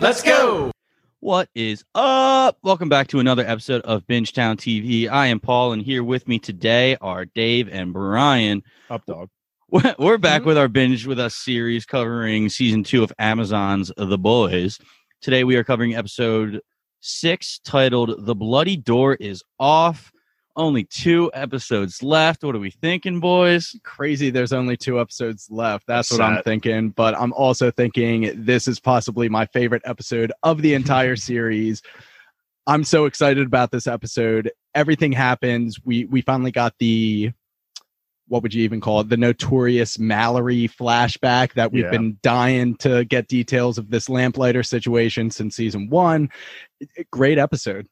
Let's go! What is up? Welcome back to another episode of Bingetown TV. I am Paul, and here with me today are Dave and Brian. Up, dog. We're back with our Binge With Us series covering Season 2 of Amazon's The Boys. Today we are covering Episode 6 titled The Bloody Door Is Off. Only 2 episodes left. What are we thinking, boys? Crazy there's only 2 episodes left. That's what I'm thinking. But I'm also thinking this is possibly my favorite episode of the entire series. I'm so excited about this episode. Everything happens. We finally got the, what would you even call it? The notorious Mallory flashback that we've been dying to get details of this Lamplighter situation since Season 1. Great episode.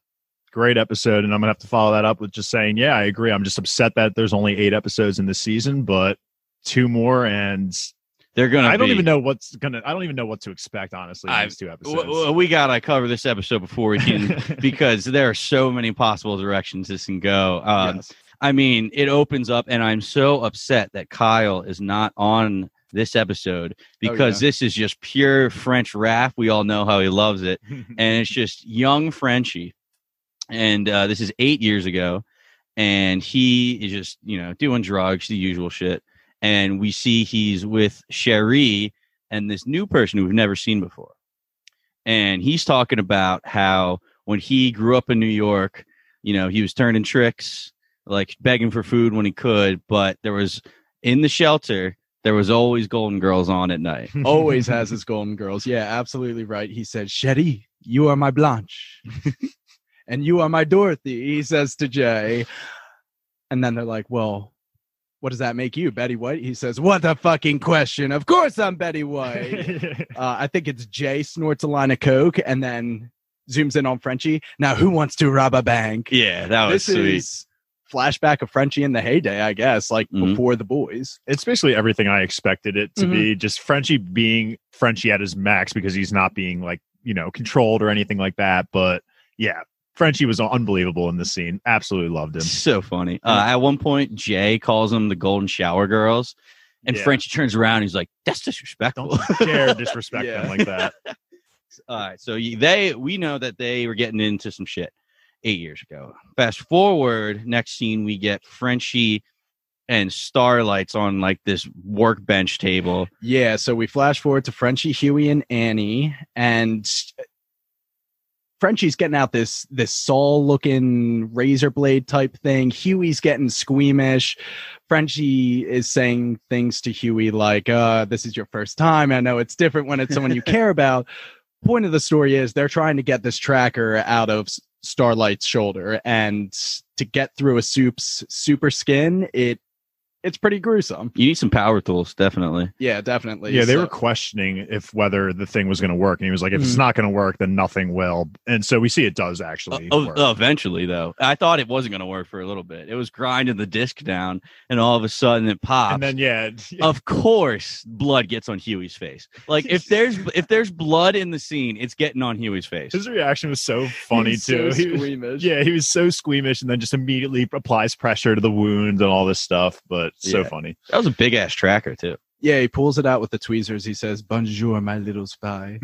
Great episode, and I'm going to have to follow that up with just saying, yeah, I agree. I'm just upset that there's only 8 episodes in this season, but 2 more, and they're going to I don't even know what to expect, honestly, in these 2 episodes. We got to cover this episode before we can, because there are so many possible directions this can go. Yes. I mean, it opens up, and I'm so upset that Kyle is not on this episode, because this is just pure French rap. We all know how he loves it, and it's just young Frenchie. And this is 8 years ago, and he is just, doing drugs, the usual shit. And we see he's with Sherry and this new person who we've never seen before. And he's talking about how when he grew up in New York, he was turning tricks, like begging for food when he could. But there was, in the shelter, there was always Golden Girls on at night. Always has his Golden Girls. Yeah, absolutely right. He said, Sherry, you are my Blanche. And you are my Dorothy, he says to Jay. And then they're like, well, what does that make you, Betty White? He says, what a fucking question. Of course I'm Betty White. I think it's Jay snorts a line of coke and then zooms in on Frenchie. Now, who wants to rob a bank? Yeah, that was this sweet. Is flashback of Frenchie in the heyday, I guess, like before The Boys. It's basically everything I expected it to be. Just Frenchie being Frenchie at his max, because he's not being like, controlled or anything like that. But yeah. Frenchie was unbelievable in this scene. Absolutely loved him. So funny. At one point, Jay calls him the Golden Shower Girls, and Frenchie turns around and he's like, that's disrespectful. Don't dare disrespect them like that. All right. So we know that they were getting into some shit 8 years ago. Fast forward, next scene, we get Frenchie and Starlight's on like this workbench table. Yeah. So we flash forward to Frenchie, Huey, and Annie, and Frenchie's getting out this saw-looking razor blade type thing. Huey's getting squeamish. Frenchie is saying things to Huey like, this is your first time. I know it's different when it's someone you care about. Point of the story is they're trying to get this tracker out of Starlight's shoulder. And to get through a soup's super skin, it's pretty gruesome. You need some power tools, definitely. Yeah, definitely. Yeah, they were questioning whether the thing was going to work. And he was like, if it's not going to work, then nothing will. And so we see it does actually work. Eventually, though. I thought it wasn't going to work for a little bit. It was grinding the disc down, and all of a sudden it pops. And then, of course, blood gets on Huey's face. Like, if there's blood in the scene, it's getting on Huey's face. His reaction was so funny, too. So squeamish. He was so squeamish, and then just immediately applies pressure to the wound and all this stuff, but so funny. That was a big ass tracker too. Yeah, he pulls it out with the tweezers. He says, "Bonjour, my little spy."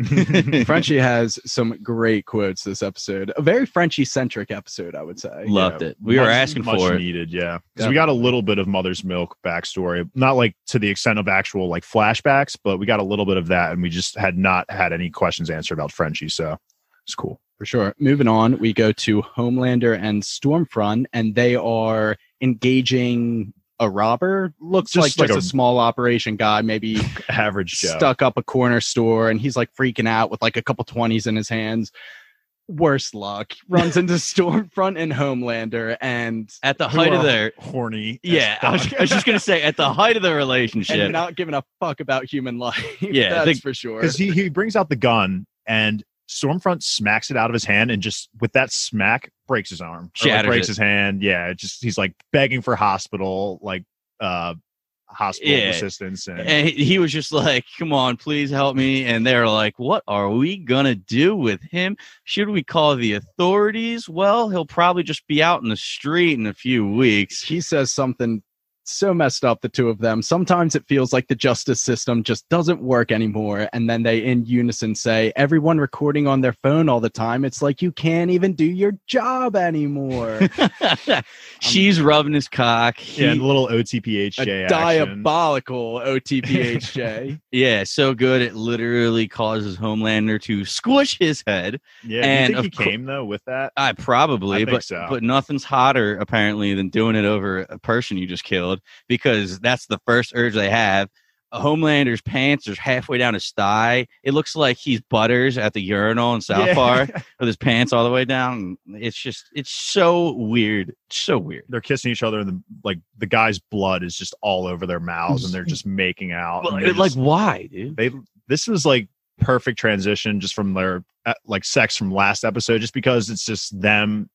Frenchie has some great quotes this episode. A very Frenchie centric episode, I would say. Loved it. We were asking for it. Needed, because we got a little bit of Mother's Milk backstory, not like to the extent of actual like flashbacks, but we got a little bit of that, and we just had not had any questions answered about Frenchie, so it's cool. For sure. Moving on, we go to Homelander and Stormfront, and they are engaging a robber. Looks just like a small operation guy, maybe average Joe, stuck up a corner store, and he's like freaking out with like a couple 20s in his hands. worse luck, runs into Stormfront and Homelander, and at the height of their horny. Yeah, I was just gonna say, at the height of their relationship, and not giving a fuck about human life. Yeah, that's for sure. Because he brings out the gun and Stormfront smacks it out of his hand, and just with that smack breaks his arm, shatters, breaks his hand. Yeah, just he's like begging for hospital assistance, and he was just like, come on, please help me. And they're like, what are we gonna do with him? Should we call the authorities? Well, he'll probably just be out in the street in a few weeks. He says something so messed up, the two of them. Sometimes it feels like the justice system just doesn't work anymore. And then they in unison say, everyone recording on their phone all the time, it's like you can't even do your job anymore. She's rubbing his cock. Yeah, and little OTPHJ diabolical OTPHJ. Yeah, so good it literally causes Homelander to squish his head. Yeah, and you think he came though with that? I think so, but nothing's hotter apparently than doing it over a person you just killed, because that's the first urge they have. Homelander's pants are halfway down his thigh. It looks like he's Butters at the urinal in South Park with his pants all the way down. It's just, it's so weird. So weird. They're kissing each other, and the guy's blood is just all over their mouths, and they're just making out. Well, why, dude? This was like perfect transition just from their sex from last episode, just because it's just them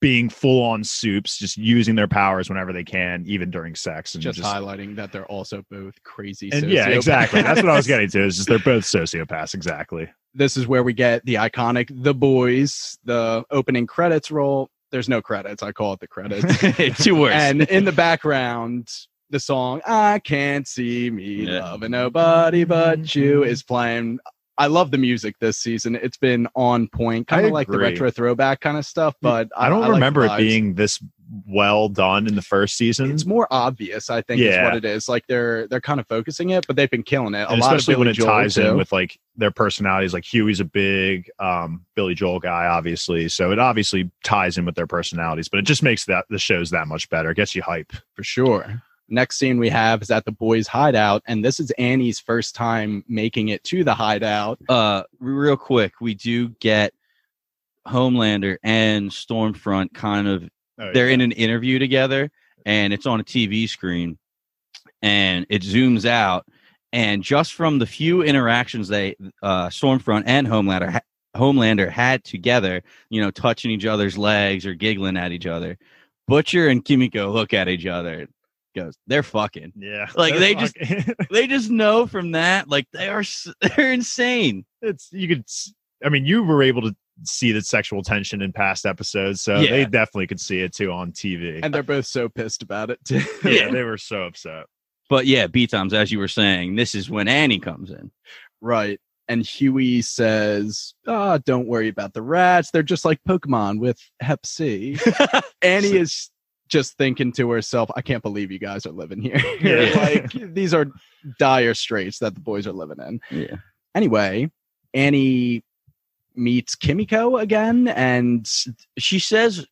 being full-on soups, just using their powers whenever they can, even during sex. And just highlighting that they're also both crazy sociopaths. Yeah, exactly. That's what I was getting to. Is just they're both sociopaths, exactly. This is where we get the iconic The Boys, the opening credits roll. There's no credits. I call it the credits. Two words. And in the background, the song, I Can't See Me Loving Nobody But You, is playing. I love the music this season. It's been on point, kind of like the retro throwback kind of stuff, but I don't remember it being this well done in the first season. It's more obvious, I think, is what it is. Like they're kind of focusing it, but they've been killing it. Especially when it ties in with like their personalities. Like Huey's a big Billy Joel guy, obviously. So it obviously ties in with their personalities, but it just makes the shows that much better. It gets you hype. For sure. Next scene we have is at the boys' hideout, and this is Annie's first time making it to the hideout. Real quick, we do get Homelander and Stormfront kind of, they're in an interview together, and it's on a TV screen, and it zooms out, and just from the few interactions they Stormfront and Homelander had together, touching each other's legs or giggling at each other, Butcher and Kimiko look at each other. Goes, they're fucking. Yeah, like they fucking. they just know from that, like they're insane. You were able to see the sexual tension in past episodes, so they definitely could see it too on TV. And they're both so pissed about it too. Yeah, they were so upset. But yeah, B-Toms, as you were saying, this is when Annie comes in, right? And Huey says, don't worry about the rats. They're just like Pokemon with Hep C. Annie is just thinking to herself, I can't believe you guys are living here. These are dire straits that the boys are living in. Yeah. Anyway, Annie meets Kimiko again, and she says,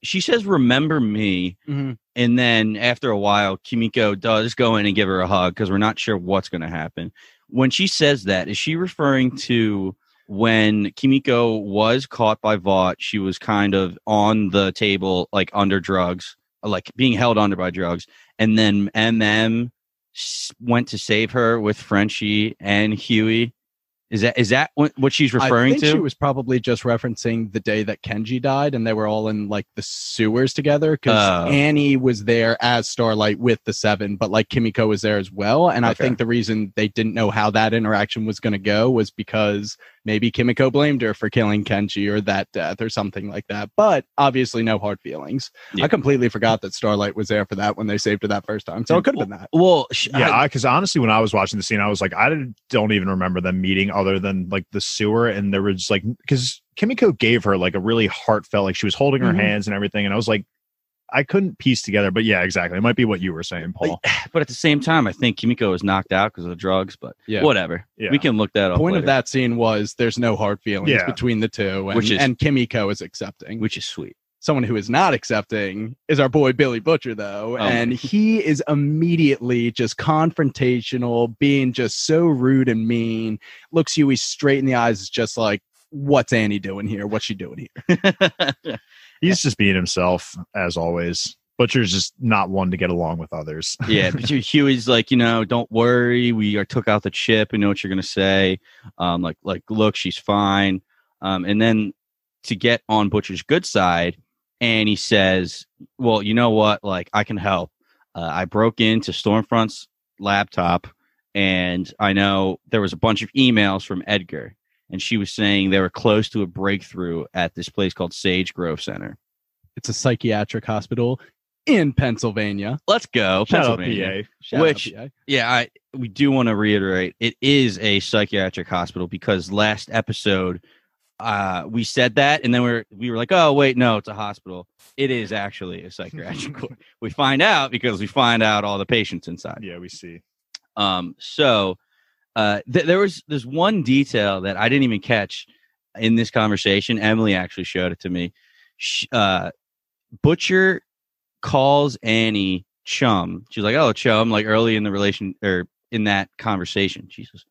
remember me. Mm-hmm. And then after a while, Kimiko does go in and give her a hug, because we're not sure what's going to happen. When she says that, is she referring to when Kimiko was caught by Vought? She was kind of on the table, like under drugs, like being held under by drugs, and then MM went to save her with Frenchie and Huey. Is that what she's referring to? I think she was probably just referencing the day that Kenji died, and they were all in like the sewers together, because Annie was there as Starlight with the Seven, but like Kimiko was there as well. And I think the reason they didn't know how that interaction was going to go was because maybe Kimiko blamed her for killing Kenji or that death or something like that. But obviously no hard feelings. Yeah. I completely forgot that Starlight was there for that when they saved her that first time. So it could have been that. Well, because honestly, when I was watching the scene, I was like, I don't even remember them meeting other than like the sewer. And there was like, because Kimiko gave her like a really heartfelt, like she was holding her hands and everything. And I was like, I couldn't piece together. But yeah, exactly. It might be what you were saying, Paul. But at the same time, I think Kimiko was knocked out because of the drugs, but whatever. Yeah. We can look that up. The point of that scene was there's no hard feelings between the two, and Kimiko is accepting. Which is sweet. Someone who is not accepting is our boy Billy Butcher, though. And he is immediately just confrontational, being just so rude and mean. Looks Huey straight in the eyes, is just like, what's Annie doing here? What's she doing here? He's just being himself, as always. Butcher's just not one to get along with others. Yeah, but Huey's like, you know, don't worry. We took out the chip. We know what you're going to say. Like, look, she's fine. And then to get on Butcher's good side, Annie says, well, you know what? Like, I can help. I broke into Stormfront's laptop, and I know there was a bunch of emails from Edgar, and she was saying they were close to a breakthrough at this place called Sage Grove Center. It's a psychiatric hospital in Pennsylvania. Let's go. Pennsylvania. Which, yeah, we do want to reiterate, it is a psychiatric hospital, because last episode we said that, and then we were like, oh wait, no, it's a hospital. It is actually a psychiatric. We find out because we find out all the patients inside. Yeah, we see. So there's one detail that I didn't even catch in this conversation. Emily actually showed it to me. Butcher calls Annie chum. She's like, oh, chum, like early in the relation or in that conversation. Jesus.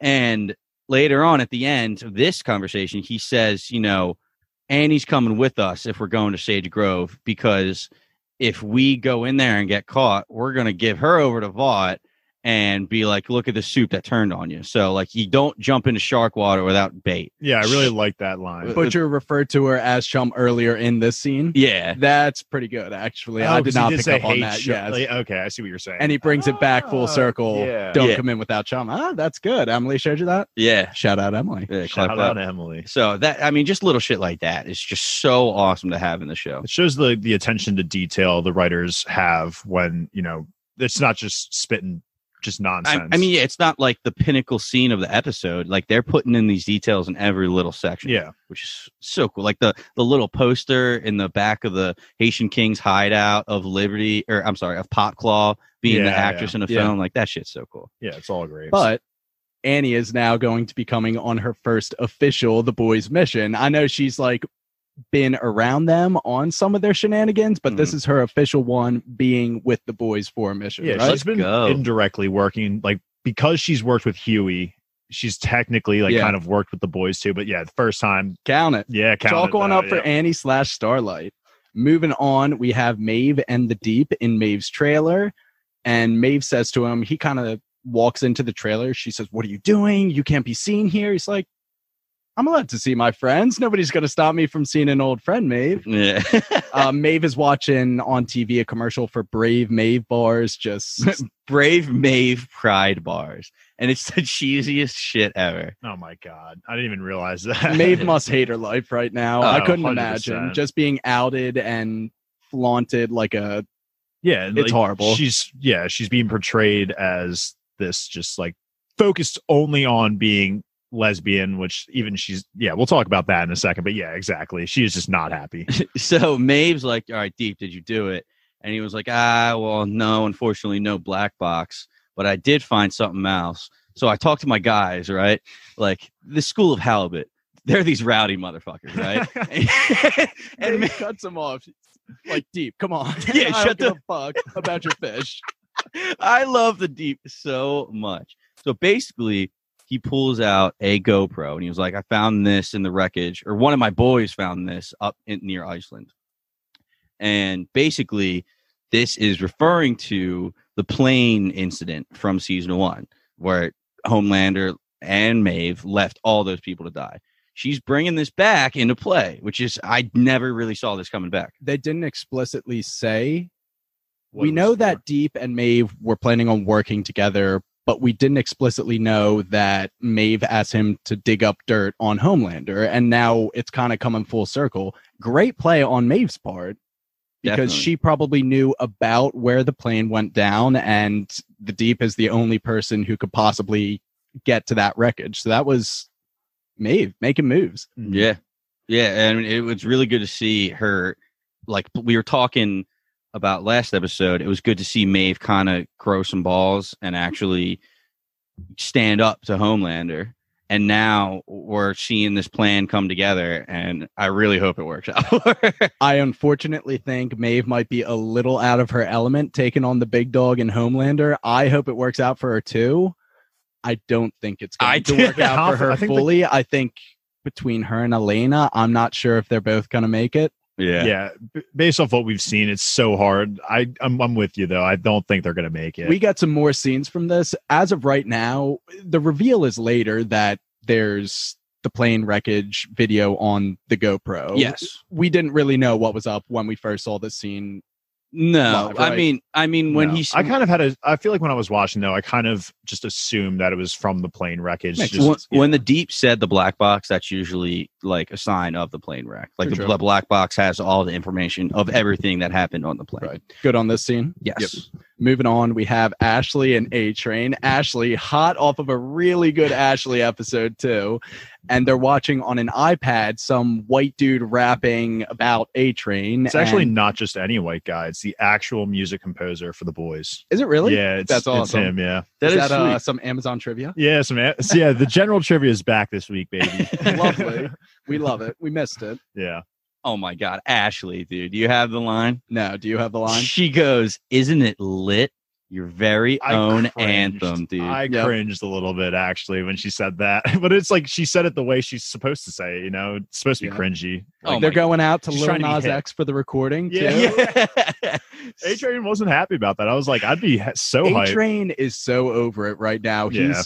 And later on at the end of this conversation, he says, you know, Annie's coming with us if we're going to Sage Grove, because if we go in there and get caught, we're going to give her over to Vought and be like, look at the soup that turned on you. So, like, you don't jump into shark water without bait. Yeah, I really like that line. Butcher referred to her as chum earlier in this scene. Yeah. That's pretty good, actually. Oh, I did not pick up on that. Yeah. Okay, I see what you're saying. And he brings it back full circle. Yeah. Don't come in without chum. Ah, that's good. Emily showed you that? Yeah. Shout out, Emily. Yeah, shout out, Emily. So, that, I mean, just little shit like that. It's just so awesome to have in the show. It shows the attention to detail the writers have when, you know, it's not just spitting just nonsense. I mean, yeah, it's not like the pinnacle scene of the episode. Like, they're putting in these details in every little section. Yeah, which is so cool. Like the little poster in the back of the Haitian King's hideout of Liberty, or I'm sorry, of Pop Claw being the actress in a film. Like, that shit's so cool. Yeah, it's all great. But Annie is now going to be coming on her first official The Boys mission. I know she's like been around them on some of their shenanigans, but this is her official one, being with the boys for a mission. Yeah, right? She's been indirectly working, like, because she's worked with Huey, she's technically like kind of worked with the boys too, but the first time. Count it. Yeah, count it. Chalk on up for Annie / Starlight. Moving on, we have Maeve and the Deep in Maeve's trailer, and Maeve says to him, he kind of walks into the trailer. She says, what are you doing? You can't be seen here. He's like, I'm allowed to see my friends. Nobody's going to stop me from seeing an old friend, Maeve. Yeah. Maeve is watching on TV a commercial for Brave Maeve bars. Just Brave Maeve Pride bars. And it's the cheesiest shit ever. Oh, my God. I didn't even realize that. Maeve must hate her life right now. I couldn't 100%. Imagine just being outed and flaunted like a... Yeah. It's like, horrible. She's being portrayed as this just like focused only on being lesbian, which even she's we'll talk about that in a second, but yeah, exactly, she is just not happy. So Maeve's like, all right, Deep, did you do it? And he was like, well, no, unfortunately, no black box, but I did find something else. So I talked to my guys, right? Like the school of halibut, they're these rowdy motherfuckers, right? and Maeve cuts him off like, Deep, come on. Yeah, shut the fuck about your fish. I love the Deep so much. So basically, he pulls out a GoPro and he was like, I found this in the wreckage, or one of my boys found this up near Iceland. And basically, this is referring to the plane incident from season 1, where Homelander and Maeve left all those people to die. She's bringing this back into play, which is, I never really saw this coming back. They didn't explicitly say. We know that Deep and Maeve were planning on working together, but we didn't explicitly know that Maeve asked him to dig up dirt on Homelander, and now it's kind of coming full circle. Great play on Maeve's part, because she probably knew about where the plane went down, and the Deep is the only person who could possibly get to that wreckage. So that was Maeve making moves. Yeah. Yeah, and it was really good to see her. Like, we were talking about last episode, it was good to see Maeve kind of grow some balls and actually stand up to Homelander. And now we're seeing this plan come together, and I really hope it works out. I unfortunately think Maeve might be a little out of her element taking on the big dog in Homelander. I hope it works out for her too. I don't think it's going to work out for her fully. I think between her and Elena. I'm not sure if they're both going to make it. Yeah. Yeah. Based off what we've seen, it's so hard. I'm with you, though. I don't think they're going to make it. We got some more scenes from this. As of right now, the reveal is later that there's the plane wreckage video on the GoPro. Yes. We didn't really know what was up when we first saw this scene. No, live, right? I mean, when he, I kind of had I feel like when I was watching though, I kind of just assumed that it was from the plane wreckage. Just, when the Deep said the black box, that's usually like a sign of the plane wreck. Like the black box has all the information of everything that happened on the plane. Right. Good on this scene. Yes. Yep. Moving on, we have Ashley and A-Train. Ashley, hot off of a really good Ashley episode, too. And they're watching on an iPad some white dude rapping about A-Train. It's actually not just any white guy. It's the actual music composer for The Boys. Is it really? Yeah, that's awesome. It's him, yeah. Is that some Amazon trivia? Yeah, the general trivia is back this week, baby. Lovely. We love it. We missed it. Yeah. Oh my God, Ashley, dude. Do you have the line? No, do you have the line? She goes, "Isn't it lit? Your very own anthem, dude." I cringed a little bit, actually, when she said that. But it's like she said it the way she's supposed to say it, you know? It's supposed to be cringy. Like, they're going out to Lil Nas X for the recording, too. Yeah. A-Train wasn't happy about that. I was like, I'd be so hyped. A-Train is so over it right now. Yeah.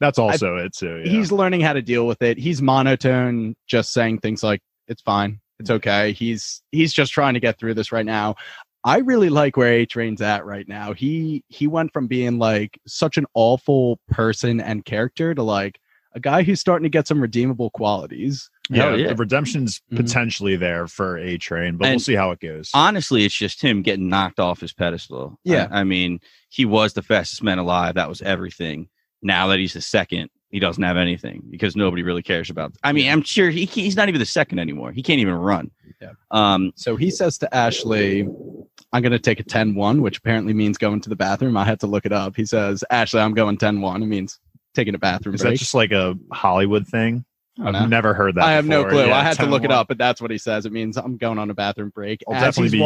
That's also it, too. Yeah. He's learning how to deal with it. He's monotone, just saying things like, it's fine. It's okay. He's just trying to get through this right now. I really like where A-Train's at right now. He went from being like such an awful person and character to like a guy who's starting to get some redeemable qualities. Yeah. The redemption's potentially there for A-Train, but we'll see how it goes. Honestly, it's just him getting knocked off his pedestal. Yeah. I mean, he was the fastest man alive. That was everything. Now that he's the second, he doesn't have anything because nobody really cares about it. I mean, I'm sure he's not even the second anymore. He can't even run. Yeah. So he says to Ashley, I'm going to take a 10-1, which apparently means going to the bathroom. I had to look it up. He says, Ashley, I'm going 10-1. It means taking a bathroom break. Is that just like a Hollywood thing? I've never heard that. I have no clue. Yeah, I had to look it up, but that's what he says. It means I'm going on a bathroom break. As he's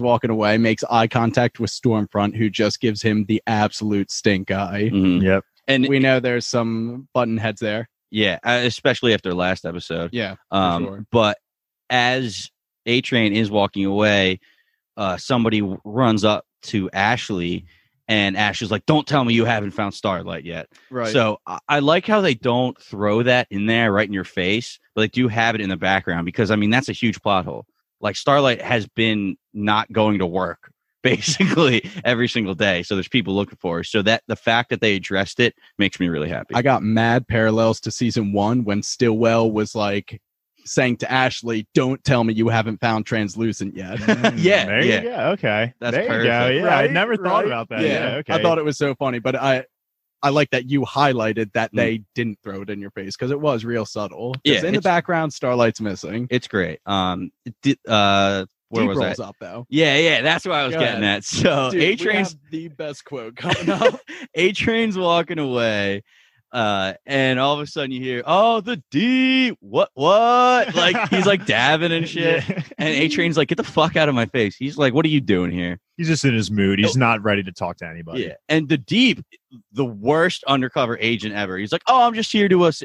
walking away, makes eye contact with Stormfront, who just gives him the absolute stink eye. Mm-hmm. Yep. And we know there's some button heads there. Yeah, especially after last episode. Yeah, sure. But as A-Train is walking away, somebody runs up to Ashley, and Ashley's like, "Don't tell me you haven't found Starlight yet." Right. So I like how they don't throw that in there right in your face, but they do have it in the background because, I mean, that's a huge plot hole. Like, Starlight has been not going to work basically every single day, so there's people looking for her. So that the fact that they addressed it makes me really happy. I got mad parallels to season 1 when Stillwell was like saying to Ashley, "Don't tell me you haven't found Translucent yet." Yeah, there you go. Okay, that's there perfect. You go. Yeah, right? I never thought about that. Yeah, okay. I thought it was so funny, but I like that you highlighted that they didn't throw it in your face because it was real subtle. Yeah, in the background, Starlight's missing. It's great. Where Deep was rolls that? Up, though. Yeah, that's what I was getting at. So A-Train's the best quote coming up. A-Train's walking away, and all of a sudden you hear, "Oh, the Deep, what?" Like he's like dabbing and shit, and A-Train's like, "Get the fuck out of my face!" He's like, "What are you doing here?" He's just in his mood. He's not ready to talk to anybody. Yeah, and the Deep, the worst undercover agent ever. He's like, "Oh, I'm just here to us.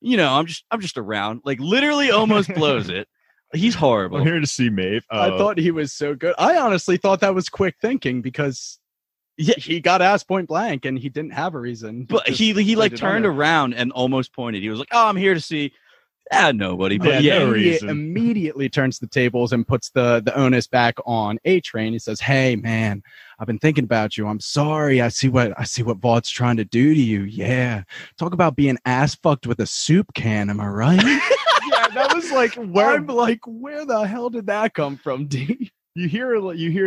You know, I'm just around." Like literally, almost blows it. He's horrible. I'm here to see Maeve. Oh. I thought he was so good. I honestly thought that was quick thinking because he got asked point blank and he didn't have a reason. But he like turned around and almost pointed. He was like, "Oh, I'm here to see nobody." But no reason. He immediately turns the tables and puts the onus back on A-Train. He says, "Hey, man, I've been thinking about you. I'm sorry. I see what Vaught's trying to do to you. Yeah, talk about being ass fucked with a soup can. Am I right?" That was like, where the hell did that come from, D? You hear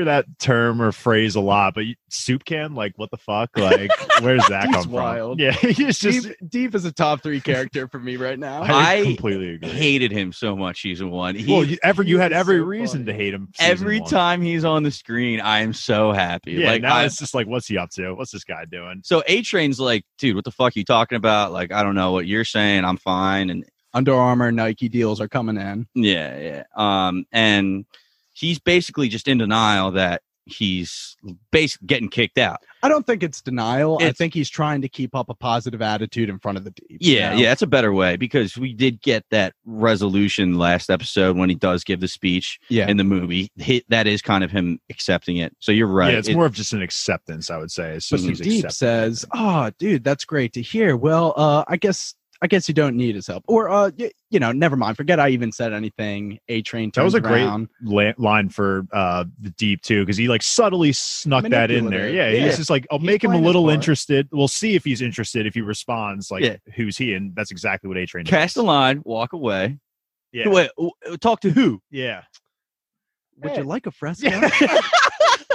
that term or phrase a lot, but soup can, like, what the fuck? Like, where's that come wild. From? Yeah, he's just Deep is a top 3 character for me right now. I completely agree. Hated him so much season 1. You had every reason to hate him. Every time he's on the screen, I am so happy. Yeah, like now it's just like, what's he up to? What's this guy doing? So A-Train's like, "Dude, what the fuck are you talking about? Like, I don't know what you're saying. I'm fine." And Under Armour, Nike deals are coming in. Yeah. And he's basically just in denial that he's basically getting kicked out. I don't think it's denial. I think he's trying to keep up a positive attitude in front of the Deep. Yeah, you know? Yeah, that's a better way, because we did get that resolution last episode when he does give the speech in the movie. That is kind of him accepting it. So you're right. Yeah, it's more of just an acceptance, I would say. As soon as the Deep says, "Oh, dude, that's great to hear. Well, I guess you don't need his help." Or, never mind. Forget I even said anything. A-Train turns around. That was a great line for the Deep, too, because he, subtly snuck that in there. Yeah, he's just I'll make him a little interested. We'll see if he's interested, if he responds, who's he? And that's exactly what A-Train does. Cast a line, walk away. Yeah. Wait, talk to who? Yeah. Would you like a Fresca? Yeah.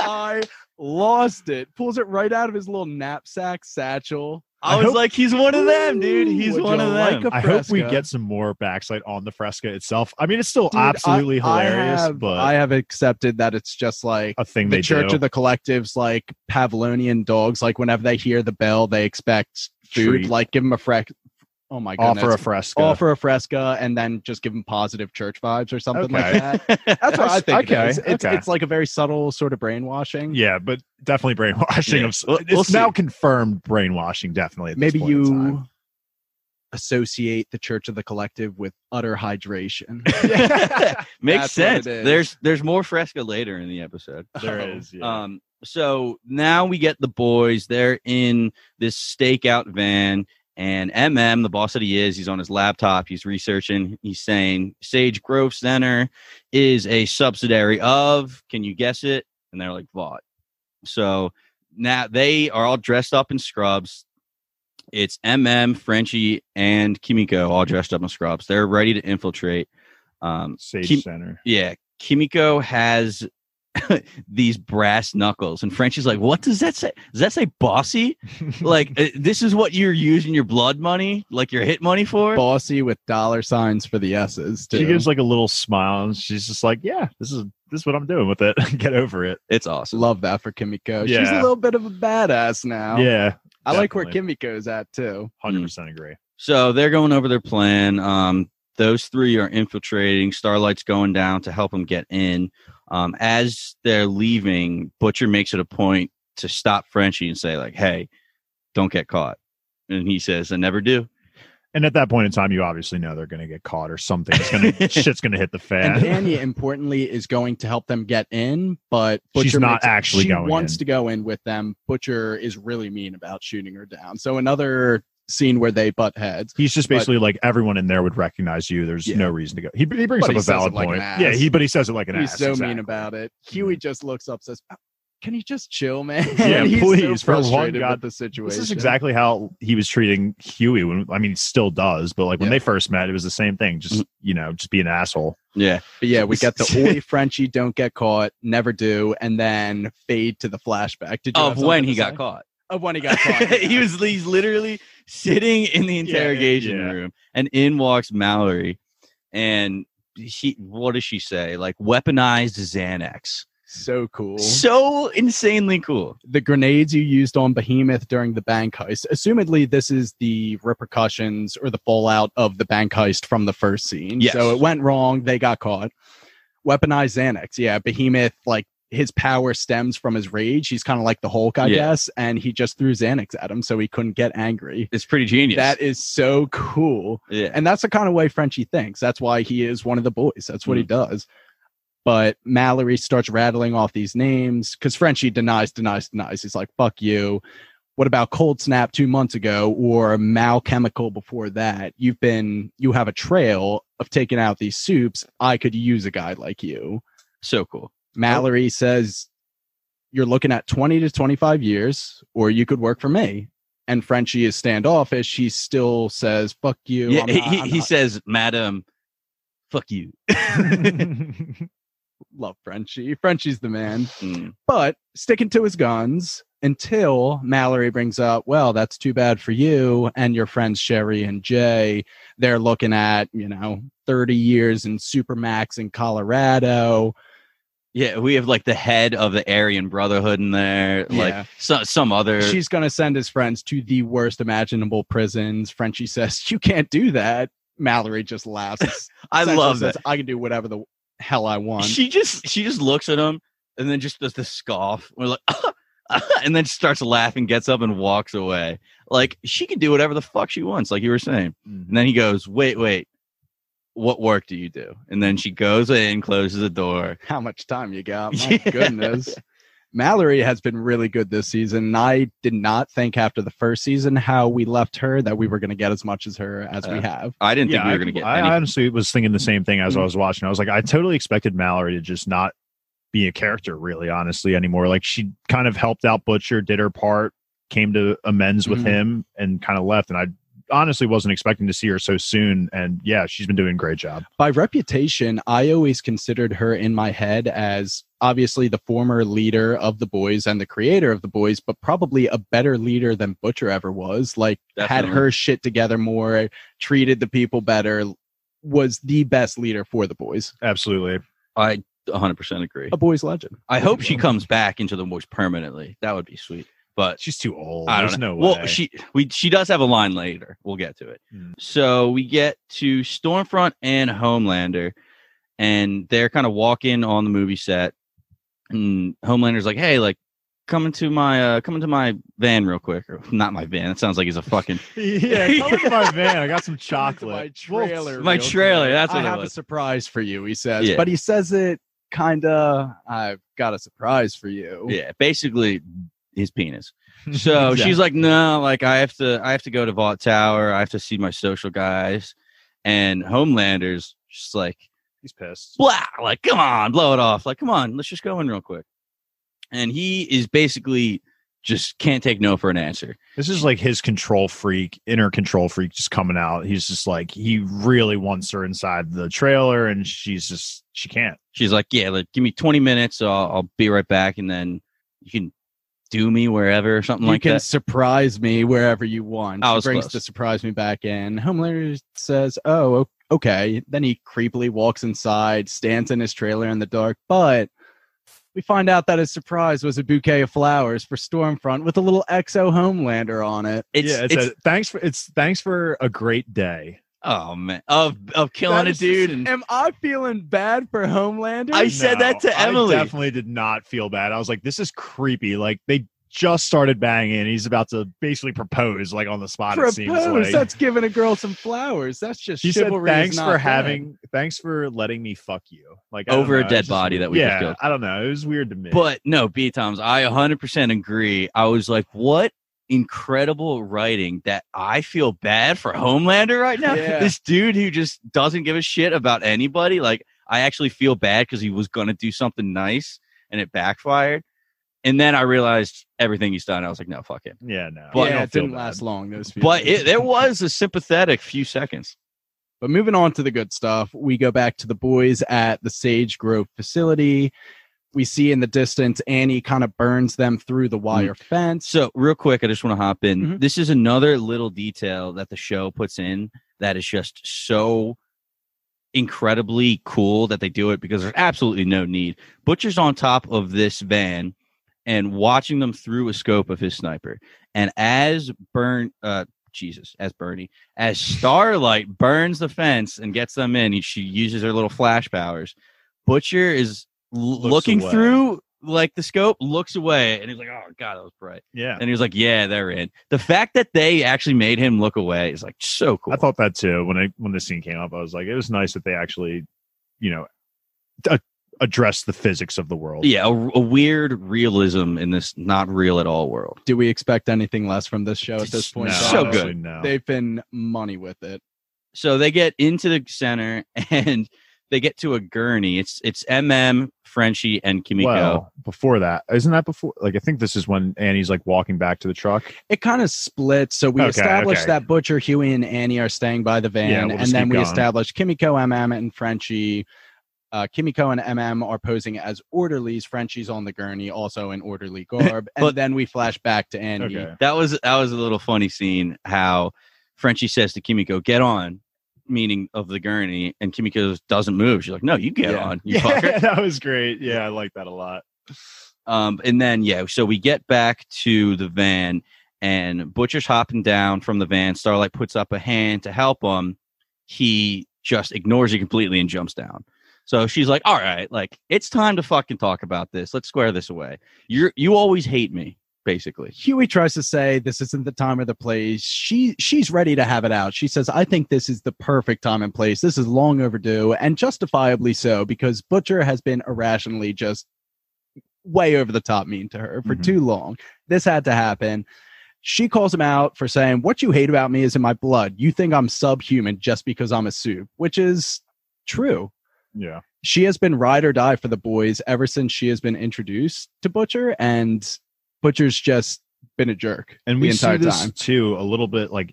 I lost it. Pulls it right out of his little knapsack satchel. I hope he's one of them, dude. He's one of them. I hope we get some more backlight on the Fresca itself. I mean, it's still absolutely hilarious, but I have accepted that it's just a thing the Church of the Collective's Pavlonian dogs. Whenever they hear the bell, they expect food. Treat. Give them a Fresca. Oh my goodness. Offer a Fresca. And then just give them positive church vibes or something like that. That's what I think it is. It's like a very subtle sort of brainwashing. Yeah, but definitely brainwashing. Yeah. It's now confirmed brainwashing, definitely. Maybe you associate the Church of the Collective with utter hydration. Makes sense. There's more Fresca later in the episode. There is, yeah. So now we get the boys. They're in this stakeout van. And the boss that he is, he's on his laptop. He's researching. He's saying Sage Grove Center is a subsidiary of, can you guess it? And they're like, Vought. So now they are all dressed up in scrubs. It's Frenchie, and Kimiko all dressed up in scrubs. They're ready to infiltrate Sage Center. Yeah. Kimiko has these brass knuckles, and Frenchie's like, what does that say? Does that say bossy? This is what you're using your blood money, your hit money for? Bossy with $signs for the S's too. She gives a little smile, and she's just like, yeah, this is what I'm doing with it. Get over it. It's awesome. Love that for Kimiko. Yeah. She's a little bit of a badass now. Yeah, I like where Kimiko's at too. 100% agree. So they're going over their plan. Those three are infiltrating. Starlight's going down to help them get in. As they're leaving, Butcher makes it a point to stop Frenchie and say, hey, don't get caught. And he says, I never do. And at that point in time, you obviously know they're going to get caught or something. Shit's going to hit the fan. And Annie, importantly, is going to help them get in, but Butcher wants to go in with them. Butcher is really mean about shooting her down. So another scene where they butt heads. He's just basically everyone in there would recognize you. There's no reason to go. He brings up a valid point. He says it like an ass. He's so mean about it. Huey just looks up, says, can you just chill, man? Yeah, he's please. So frustrated with the situation. This is exactly how he was treating Huey. He still does, but when they first met, it was the same thing. Just, just be an asshole. Yeah. But we got the Oi Frenchie, don't get caught, never do, and then fade to the flashback. When he got caught. He's literally sitting in the interrogation room, and in walks Mallory, and what does she say? Weaponized Xanax. So cool. So insanely cool. The grenades you used on Behemoth during the bank heist. Assumedly, this is the repercussions or the fallout of the bank heist from the first scene. Yes. So it went wrong. They got caught. Weaponized Xanax. Yeah, Behemoth, his power stems from his rage. He's kind of like the Hulk, I guess. And he just threw Xanax at him so he couldn't get angry. It's pretty genius. That is so cool. Yeah. And that's the kind of way Frenchie thinks. That's why he is one of the boys. That's what he does. But Mallory starts rattling off these names because Frenchie denies. He's like, fuck you. What about Cold Snap 2 months ago or Mal Chemical before that? You have a trail of taking out these soups. I could use a guy like you. So cool. Mallory says, you're looking at 20 to 25 years, or you could work for me. And Frenchie is standoffish. She still says, fuck you. Yeah, he says, madam, fuck you. Love Frenchie. Frenchie's the man. But sticking to his guns until Mallory brings up, well, that's too bad for you and your friends Sherry and Jay. They're looking at, 30 years in Supermax in Colorado. Yeah, we have the head of the Aryan Brotherhood in there, some other. She's going to send his friends to the worst imaginable prisons. Frenchie says, you can't do that. Mallory just laughs. I love that. I can do whatever the hell I want. She just looks at him and then just does the scoff. We're like, and then starts laughing, gets up and walks away. Like, she can do whatever the fuck she wants, like you were saying. Mm-hmm. And then he goes, wait, what work do you do? And then she goes in, closes the door. How much time you got? My goodness. Mallory has been really good this season. And I did not think after the first season how we left her that we were going to get as much as her as we have. I didn't think we were going to get anything. I honestly was thinking the same thing as I was watching. I was like, I totally expected Mallory to just not be a character really, honestly, anymore. Like, she kind of helped out Butcher, did her part, came to amends with him, and kind of left. And I honestly wasn't expecting to see her so soon, and she's been doing a great job. By reputation, I always considered her in my head as obviously the former leader of the Boys and the creator of the Boys, but probably a better leader than Butcher ever was. Like, definitely had her shit together more, treated the people better, was the best leader for the Boys. Absolutely. I 100% agree. A Boys legend. I hope she comes back into the Boys permanently. That would be sweet. But she's too old. There's no way. Well, she does have a line later. We'll get to it. So we get to Stormfront and Homelander, and they're kind of walking on the movie set. And Homelander's like, "Hey, like, come into my van real quick." Or not my van. It sounds like he's a fucking Come into my van. I got some chocolate. My trailer. That's what I have a surprise for you. He says, but he says it kind of. I've got a surprise for you. Yeah, basically. His penis. So exactly. She's like, no, like I have to go to Vought Tower. I have to see my social guys. And Homelander's just like, he's pissed. Blah, like, come on, blow it off. Like, come on, let's just go in real quick. And he is basically just can't take no for an answer. This is like his inner control freak just coming out. He's just like, he really wants her inside the trailer, and she can't. She's like, yeah, like, give me 20 minutes. I'll be right back. And then you can do me wherever or something like that. You can surprise me wherever you want. She brings the surprise me back in. Homelander says, oh, okay. Then he creepily walks inside, stands in his trailer in the dark, but we find out that his surprise was a bouquet of flowers for Stormfront with a little XO Homelander on it. Thanks for a great day. Oh man, of killing a dude. And am I feeling bad for Homelander? I said that to Emily. I definitely did not feel bad. I was like, this is creepy. Like, they just started banging, and he's about to basically propose, like, on the spot. Propose? It seems like. That's giving a girl some flowers. That's just chivalry. She said, thanks for letting me fuck you. Like, over a dead body that we just killed. I don't know. It was weird to me. But no, B-Toms, I 100% agree. I was like, what? Incredible writing that I feel bad for Homelander right now. Yeah. This dude who just doesn't give a shit about anybody. Like, I actually feel bad because he was going to do something nice and it backfired. And then I realized everything he's done. I was like, no, fuck him. Yeah, no. But yeah, it didn't last long. There was a sympathetic few seconds. But moving on to the good stuff, we go back to the Boys at the Sage Grove facility. We see in the distance, Annie kind of burns them through the wire fence. So real quick, I just want to hop in. This is another little detail that the show puts in that is just so incredibly cool that they do it because there's absolutely no need. Butcher's on top of this van and watching them through a scope of his sniper. And as Starlight burns the fence and gets them in, she uses her little flash powers. Butcher is looking away. Through like the scope, looks away, and he's like, oh god, that was bright. Yeah. And he was like, yeah, they're in. The fact that they actually made him look away is like so cool. I thought that too. When the scene came up, I was like, it was nice that they actually, you know, address the physics of the world. Yeah, a weird realism in this not real at all world. Do we expect anything less from this show at this point? No, so good. No. They've been money with it. So they get into the center and they get to a gurney. It's Frenchie, and Kimiko. Well, before that, isn't that before? Like, I think this is when Annie's like walking back to the truck. It kind of splits. So we established that Butcher, Huey, and Annie are staying by the van, we established Kimiko, and Frenchie. Kimiko and are posing as orderlies. Frenchie's on the gurney, also in orderly garb, and then we flash back to Annie. Okay. That was a little funny scene. How Frenchie says to Kimiko, "Get on," meaning of the gurney, and Kimiko doesn't move. She's like, no, you get on, you fucker. That was great. I like that a lot. And then so we get back to the van, and Butcher's hopping down from the van. Starlight puts up a hand to help him. He just ignores it completely and jumps down. So she's like, all right, like, it's time to fucking talk about this. Let's square this away. You always hate me, basically. Huey tries to say this isn't the time or the place. She's ready to have it out. She says, I think this is the perfect time and place. This is long overdue, and justifiably so, because Butcher has been irrationally just way over the top mean to her for too long. This had to happen. She calls him out for saying, what you hate about me is in my blood. You think I'm subhuman just because I'm a soup, which is true. Yeah. She has been ride or die for the boys ever since she has been introduced to Butcher, and Butcher's just been a jerk. And we see this too a little bit, like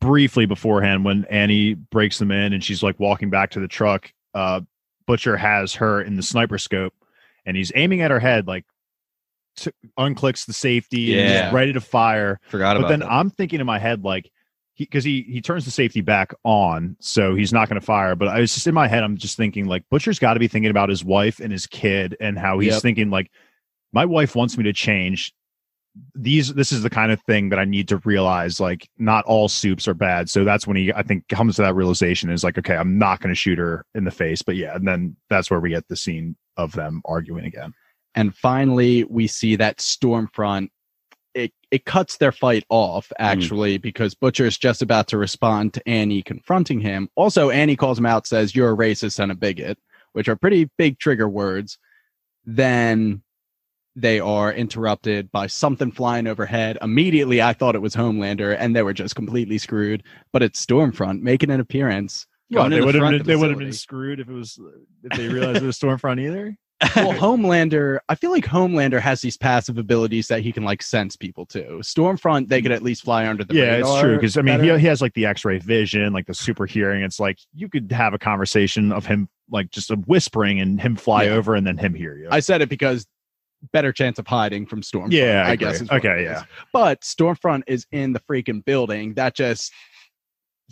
briefly beforehand when Annie breaks them in and she's like walking back to the truck. Butcher has her in the sniper scope and he's aiming at her head, like unclicks the safety and is ready to fire. Forgot about that. But then I'm thinking in my head, like, because he turns the safety back on, so he's not going to fire. But I was just in my head, I'm just thinking, like, Butcher's got to be thinking about his wife and his kid and how he's thinking, like, my wife wants me to change. This is the kind of thing that I need to realize, like, not all soups are bad. So that's when he, I think, comes to that realization, is like, okay, I'm not going to shoot her in the face. But yeah, and then that's where we get the scene of them arguing again. And finally, we see that Stormfront, it cuts their fight off, actually, because Butcher's just about to respond to Annie confronting him. Also, Annie calls him out, says, you're a racist and a bigot, which are pretty big trigger words. Then they are interrupted by something flying overhead. Immediately, I thought it was Homelander, and they were just completely screwed. But it's Stormfront making an appearance. Well, they would have been screwed if they realized it was Stormfront either. Well, Homelander, I feel like Homelander has these passive abilities that he can, like, sense people to. Stormfront, they could at least fly under the radar. Yeah, it's true, because, I mean, he has, like, the X-ray vision, like, the super hearing. It's like, you could have a conversation of him, like, just whispering and him fly over and then him hear you. I said it because better chance of hiding from Stormfront, I guess. Is okay, yeah. Is. But Stormfront is in the freaking building. That just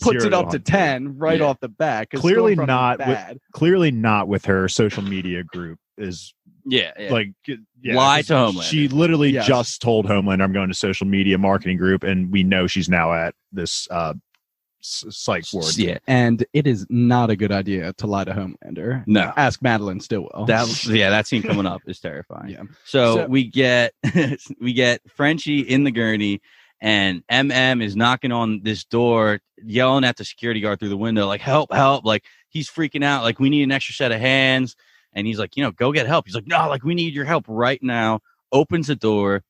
puts it up to 10 right off the bat. Clearly not with her social media group. Is lie to Homelander. She literally just told Homelander, I'm going to social media marketing group, and we know she's now at this psych ward. Yeah, and it is not a good idea to lie to Homelander. No, ask Madeline Stillwell. That scene coming up is terrifying. Yeah. So we get Frenchie in the gurney, and MM is knocking on this door, yelling at the security guard through the window, like, help, help! Like, he's freaking out. Like, we need an extra set of hands. And he's like, go get help. He's like, no, like, we need your help right now. Opens the door.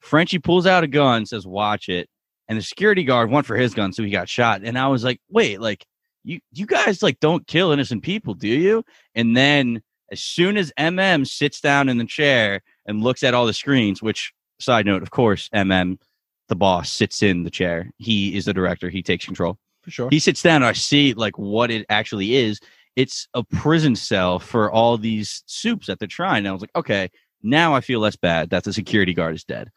Frenchie pulls out a gun, says, watch it. And the security guard went for his gun, so he got shot. And I was like, wait, like, you guys, like, don't kill innocent people, do you? And then as soon as MM sits down in the chair and looks at all the screens, which, side note, of course, MM, the boss, sits in the chair. He is the director. He takes control. For sure. He sits down, and I see, like, what it actually is. It's a prison cell for all these soups that they're trying. And I was like, okay, now I feel less bad that the security guard is dead.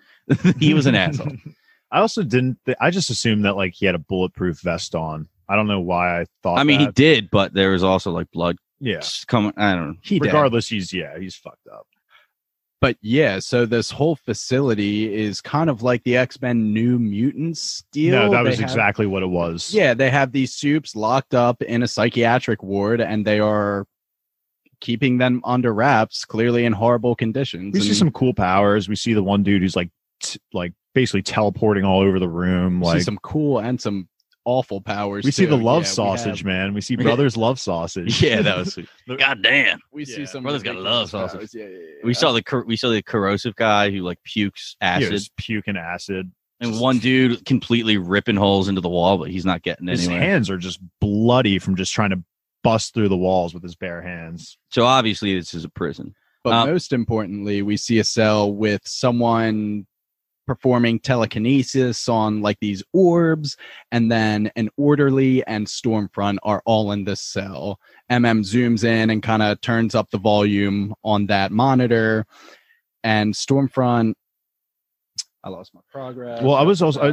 He was an asshole. I also I just assumed that, like, he had a bulletproof vest on. I don't know why I thought he did, but there was also, like, blood coming. I don't know. Regardless, he's fucked up. But yeah, so this whole facility is kind of like the X-Men New Mutants deal. No, that was exactly what it was. Yeah, they have these soups locked up in a psychiatric ward, and they are keeping them under wraps, clearly in horrible conditions. We see some cool powers. We see the one dude who's like basically teleporting all over the room. Like, see some cool and some awful powers. We see the love sausage, man. We see brothers love sausage. Yeah, that was sweet. Goddamn. We see some brothers got love sausage. Yeah. We saw the corrosive guy who, like, pukes acid. Yeah, puking acid. And one dude completely ripping holes into the wall, but he's not getting anywhere. His hands are just bloody from just trying to bust through the walls with his bare hands. So obviously this is a prison. But most importantly, we see a cell with someone performing telekinesis on, like, these orbs, and then an orderly and Stormfront are all in this cell. MM zooms in and kind of turns up the volume on that monitor, and Stormfront, I lost my progress. Well, I was also,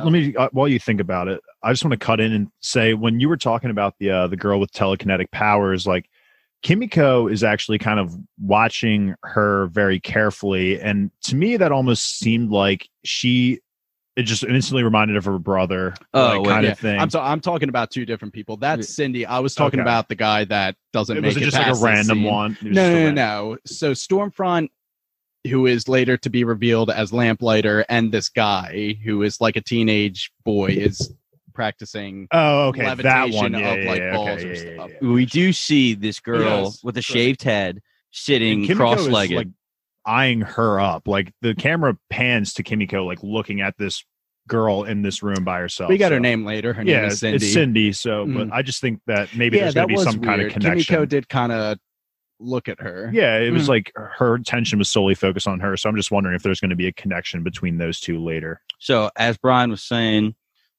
while you think about it, I just want to cut in and say, when you were talking about the girl with telekinetic powers, like, Kimiko is actually kind of watching her very carefully. And to me, that almost seemed like she It just instantly reminded of her brother, of thing. I'm talking about two different people. That's Cindy. I was talking about the guy that doesn't make it. Was it just like a random one? No. So Stormfront, who is later to be revealed as Lamplighter, and this guy who is like a teenage boy is practicing levitation of balls or stuff. Yeah. We do see this girl with a shaved head sitting cross-legged. Is, like, eyeing her up. Like, the camera pans to Kimiko, like looking at this girl in this room by herself. We got her name later. Her name is Cindy. It's Cindy. So, but I just think that maybe there's going to be some kind of connection. Kimiko did kind of look at her. Yeah, it was like her attention was solely focused on her. So I'm just wondering if there's going to be a connection between those two later. So, as Brian was saying,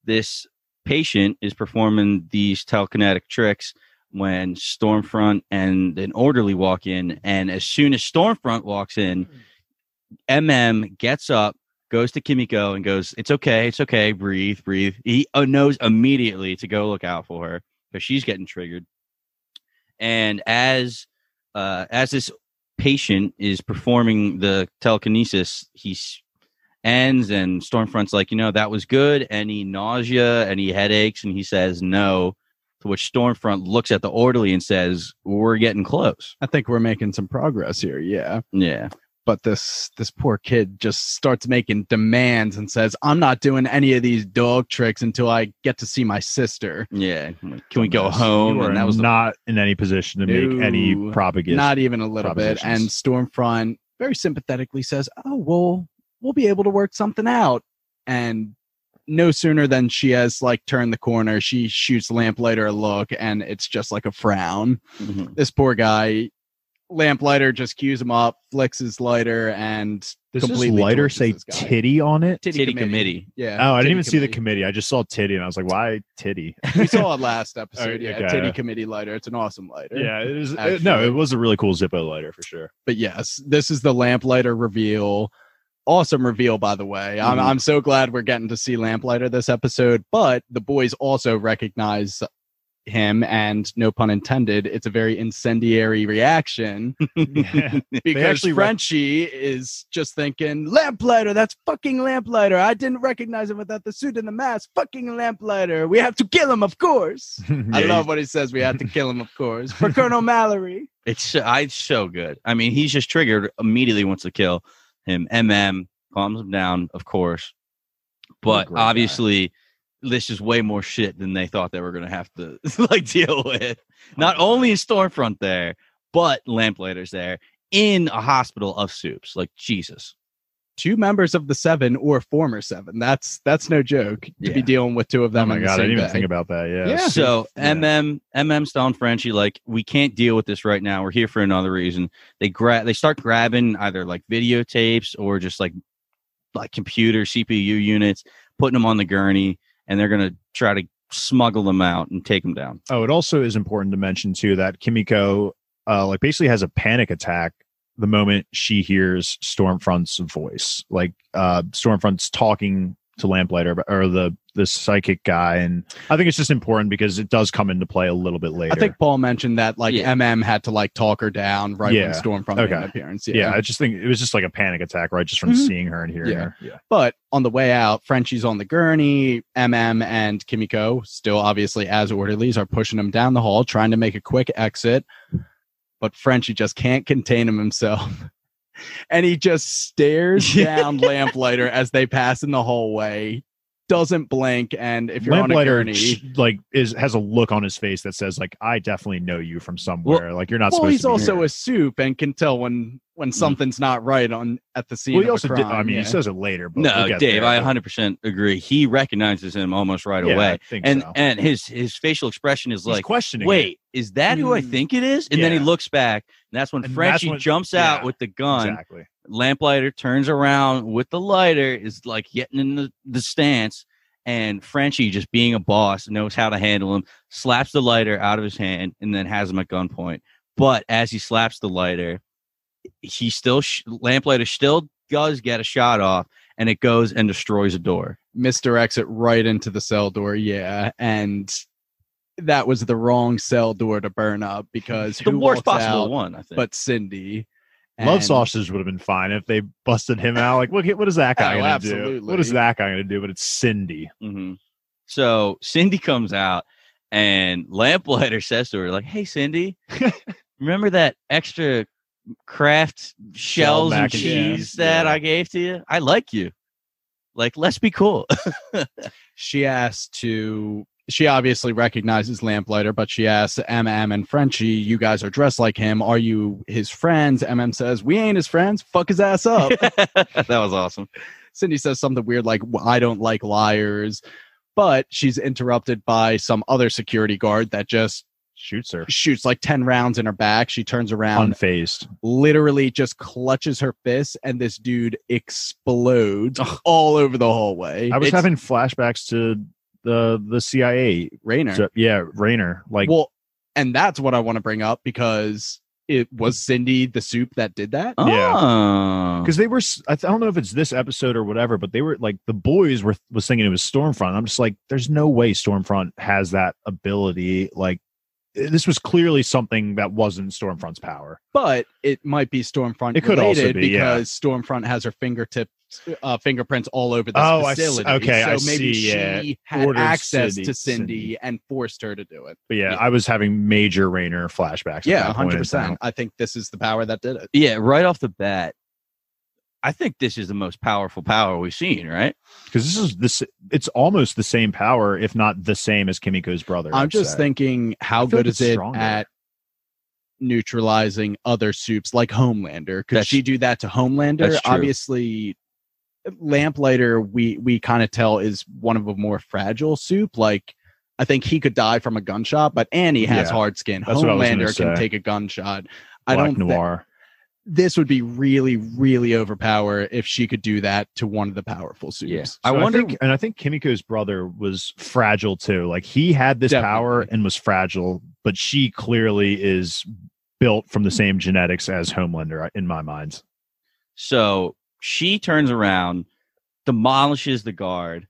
this patient is performing these telekinetic tricks when Stormfront and an orderly walk in, and as soon as Stormfront walks in, MM gets up, goes to Kimiko and goes, it's okay, breathe. He knows immediately to go look out for her because she's getting triggered. And as this patient is performing the telekinesis, he ends and Stormfront's like, that was good. Any nausea, any headaches? And he says no. To which Stormfront looks at the orderly and says, "We're getting close. I think we're making some progress here." Yeah. But this poor kid just starts making demands and says, "I'm not doing any of these dog tricks until I get to see my sister." Yeah. Can we go home? And that was not in any position to make any propaganda. Not even a little bit. And Stormfront very sympathetically says, "Oh, well, we'll be able to work something out." And no sooner than she has like turned the corner, she shoots Lamplighter a look, and it's just like a frown. Mm-hmm. This poor guy, Lamplighter just cues him up, flicks his lighter, and does this lighter say titty on it? Titty committee. Yeah. Oh, I didn't even see the committee. I just saw titty, and I was like, "Why titty?" We saw it last episode. Titty committee lighter. It's an awesome lighter. Yeah, it is. It was a really cool Zippo lighter for sure. But yes, this is the Lamplighter reveal. Awesome reveal, by the way. I'm so glad we're getting to see Lamplighter this episode, but the boys also recognize him, and no pun intended, it's a very incendiary reaction. Because Frenchie is just thinking, "Lamplighter, that's fucking Lamplighter. I didn't recognize him without the suit and the mask. Fucking Lamplighter. We have to kill him, of course." I love what he says. We have to kill him, of course. For Colonel Mallory. It's so good. I mean, he's just triggered, immediately wants to kill him. MM calms him down, of course, but obviously this is way more shit than they thought they were going to have to like deal with. Not only is Stormfront there, but Lamplighter's there in a hospital of soups. Like, Jesus. Two members of the Seven, or former Seven. That's no joke to be dealing with two of them. Oh my God, I didn't even think about that. Yeah. So MM's telling Frenchie, like, "We can't deal with this right now. We're here for another reason." They start grabbing either like videotapes or just like computer CPU units, putting them on the gurney, and they're gonna try to smuggle them out and take them down. Oh, it also is important to mention too that Kimiko like basically has a panic attack the moment she hears Stormfront's voice. Like, Stormfront's talking to Lamplighter, or the psychic guy, and I think it's just important because it does come into play a little bit later. I think Paul mentioned that MM had to like talk her down when Stormfront made an appearance. Yeah, I just think it was just like a panic attack right just from seeing her and hearing her. Yeah. But on the way out, Frenchie's on the gurney, MM and Kimiko, still obviously as orderlies, are pushing him down the hall, trying to make a quick exit. But Frenchie just can't contain himself. And he just stares down Lamplighter as they pass in the hallway. Doesn't blink. And if you're Lamplighter on a gurney, like, has a look on his face that says, like, "I definitely know you from somewhere." Well, like, you're not supposed to be here. He's also a soup and can tell when something's not right at the scene. Well, he also did. I mean, he says it later. But no, Dave, I 100% agree. He recognizes him almost right away. I think and his facial expression is like, questioning. Wait, is that who I think it is? And then he looks back. And that's when Frenchie jumps out with the gun. Exactly. Lamplighter turns around with the lighter, is like getting in the stance, and Frenchie, just being a boss, knows how to handle him, slaps the lighter out of his hand, and then has him at gunpoint. But as he slaps the lighter, he still Lamplighter still does get a shot off, and it goes and destroys a door. Misdirects it right into the cell door. Yeah, and that was the wrong cell door to burn up, because the worst possible one, I think. But Cindy. Love Sausage would have been fine if they busted him out. Like, what is that guy going to do? What is that guy going to do? But it's Cindy. Mm-hmm. So Cindy comes out, and Lamplighter says to her, like, "Hey, Cindy, remember that extra Kraft shells and cheese that I gave to you? I like you. Like, let's be cool." She obviously recognizes Lamplighter, but she asks MM and Frenchie, "You guys are dressed like him. Are you his friends?" MM says, "We ain't his friends. Fuck his ass up." That was awesome. Cindy says something weird like, "I don't like liars." But she's interrupted by some other security guard that just shoots her. Shoots like 10 rounds in her back. She turns around. Unfazed. Literally just clutches her fist, and this dude explodes all over the hallway. I was having flashbacks to the CIA. Raynor. So, yeah, Raynor. Like, well, and that's what I want to bring up, because it was Cindy the Soup that did that. Yeah. Because they were, I don't know if it's this episode or whatever, but they were like, the boys was thinking it was Stormfront. I'm just like, there's no way Stormfront has that ability. Like, this was clearly something that wasn't Stormfront's power, but it might be Stormfront. It could also be, because Stormfront has her fingerprints all over the facility. She had ordered access to Cindy and forced her to do it. But I was having major Raynor flashbacks. Yeah, 100%. I think this is the power that did it. Yeah, right off the bat, I think this is the most powerful power we've seen, right? Because it's almost the same power, if not the same as Kimiko's brother. I'm just thinking, how good is it at neutralizing other soups like Homelander? Could she do that to Homelander? Obviously, Lamplighter, we kind of tell, is one of a more fragile soup. Like, I think he could die from a gunshot, but Annie has hard skin. Homelander can take a gunshot. Noir. This would be really, really overpower if she could do that to one of the powerful suits. Yeah. So I think Kimiko's brother was fragile too. Like, he had this power and was fragile, but she clearly is built from the same genetics as Homelander in my mind. So she turns around, demolishes the guard.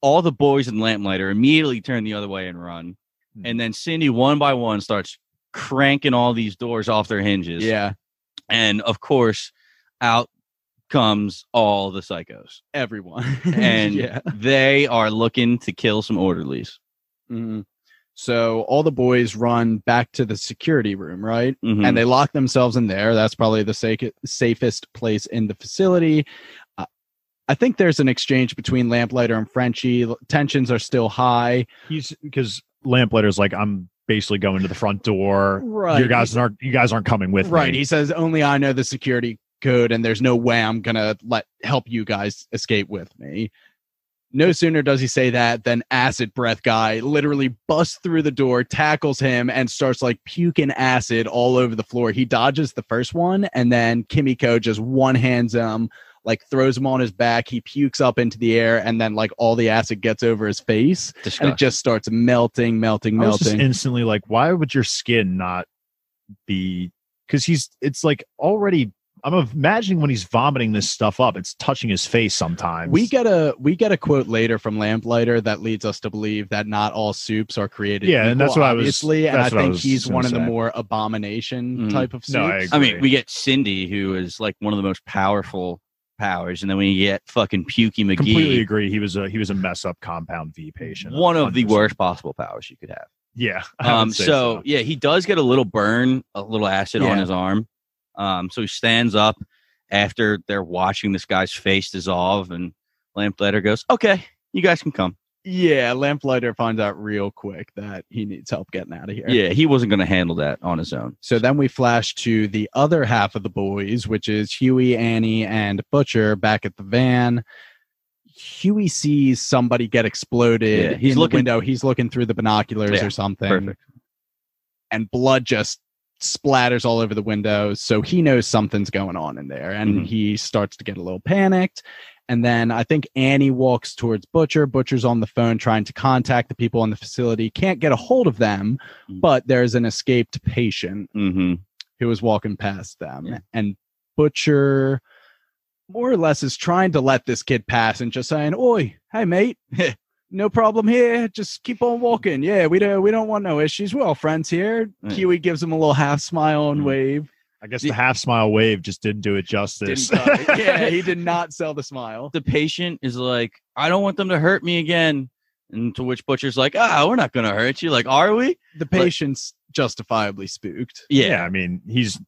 All the boys in Lamplighter immediately turn the other way and run. And then Cindy, one by one, starts cranking all these doors off their hinges. Yeah. And of course, out comes all the psychos, everyone, and they are looking to kill some orderlies. Mm-hmm. So all the boys run back to the security room, right? Mm-hmm. And they lock themselves in there. That's probably the safest place in the facility. I think there's an exchange between Lamplighter and Frenchie. Tensions are still high. Because Lamplighter's like, "I'm basically going to the front door. Right. You guys aren't coming with me." Right. He says, "Only I know the security code, and there's no way I'm gonna help you guys escape with me." No sooner does he say that than Acid Breath guy literally busts through the door, tackles him, and starts like puking acid all over the floor. He dodges the first one, and then Kimiko just one-hands him, like throws him on his back. He pukes up into the air, and then like all the acid gets over his face. Disgusting. And it just starts melting. I was just instantly like, why would your skin not be? Because it's like already, I'm imagining when he's vomiting this stuff up, it's touching his face sometimes. We get a quote later from Lamplighter that leads us to believe that not all soups are created equal, and that's what obviously. I think he's one of the more abomination type of soups. No, I mean, we get Cindy, who is like one of the most powerful powers, and then we get fucking Pukey McGee. Completely agree. He was a mess up compound V patient. One of the worst possible powers you could have. Yeah. So he does get a little acid on his arm. So he stands up after they're watching this guy's face dissolve, and Lamplighter goes, "Okay, you guys can come." Yeah, Lamplighter finds out real quick that he needs help getting out of here. Yeah, he wasn't going to handle that on his own. So then we flash to the other half of the boys, which is Huey, Annie, and Butcher back at the van. Huey sees somebody get exploded in the window. He's looking through the binoculars or something. Perfect. And blood just splatters all over the window. So he knows something's going on in there, and he starts to get a little panicked. And then I think Annie walks towards Butcher. Butcher's on the phone trying to contact the people in the facility. Can't get a hold of them, but there's an escaped patient who is walking past them. Yeah. And Butcher more or less is trying to let this kid pass and just saying, "Oi, hey, mate. No problem here. Just keep on walking. Yeah, we don't want no issues. We're all friends here." Huey gives him a little half smile and wave. I guess the half smile wave just didn't do it justice. Yeah, he did not sell the smile. The patient is like, I don't want them to hurt me again. And to which Butcher's like, we're not going to hurt you. Like, are we? The patient's justifiably spooked. Yeah, I mean, his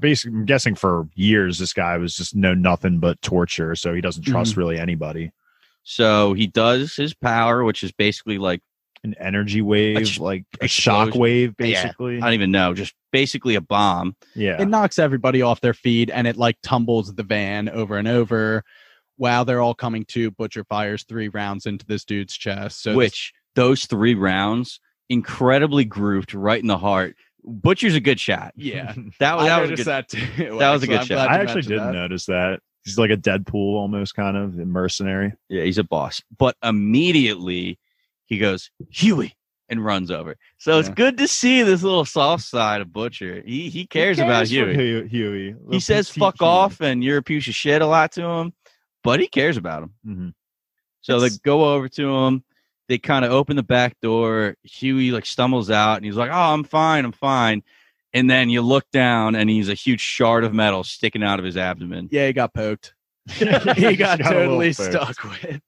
basically, I'm guessing for years, this guy was just nothing but torture. So he doesn't trust really anybody. So he does his power, which is basically like an energy wave, like a shock wave, basically. Yeah, I don't even know. Just basically a bomb. Yeah. It knocks everybody off their feet and it like tumbles the van over and over. While they're all coming to, Butcher fires 3 rounds into this dude's chest. So those 3 rounds incredibly grouped right in the heart. Butcher's a good shot. Yeah. That was a good shot. I actually didn't notice that. He's like a Deadpool almost, kind of a mercenary. Yeah, he's a boss. But immediately he goes, Huey, and runs over. So it's good to see this little soft side of Butcher. He cares about Huey. He says fuck off and you're a piece of shit a lot to him, but he cares about him. Mm-hmm. So they go over to him. They kind of open the back door. Huey like stumbles out and he's like, I'm fine. And then you look down and he's a huge shard of metal sticking out of his abdomen. Yeah, he got poked. He got totally stuck with.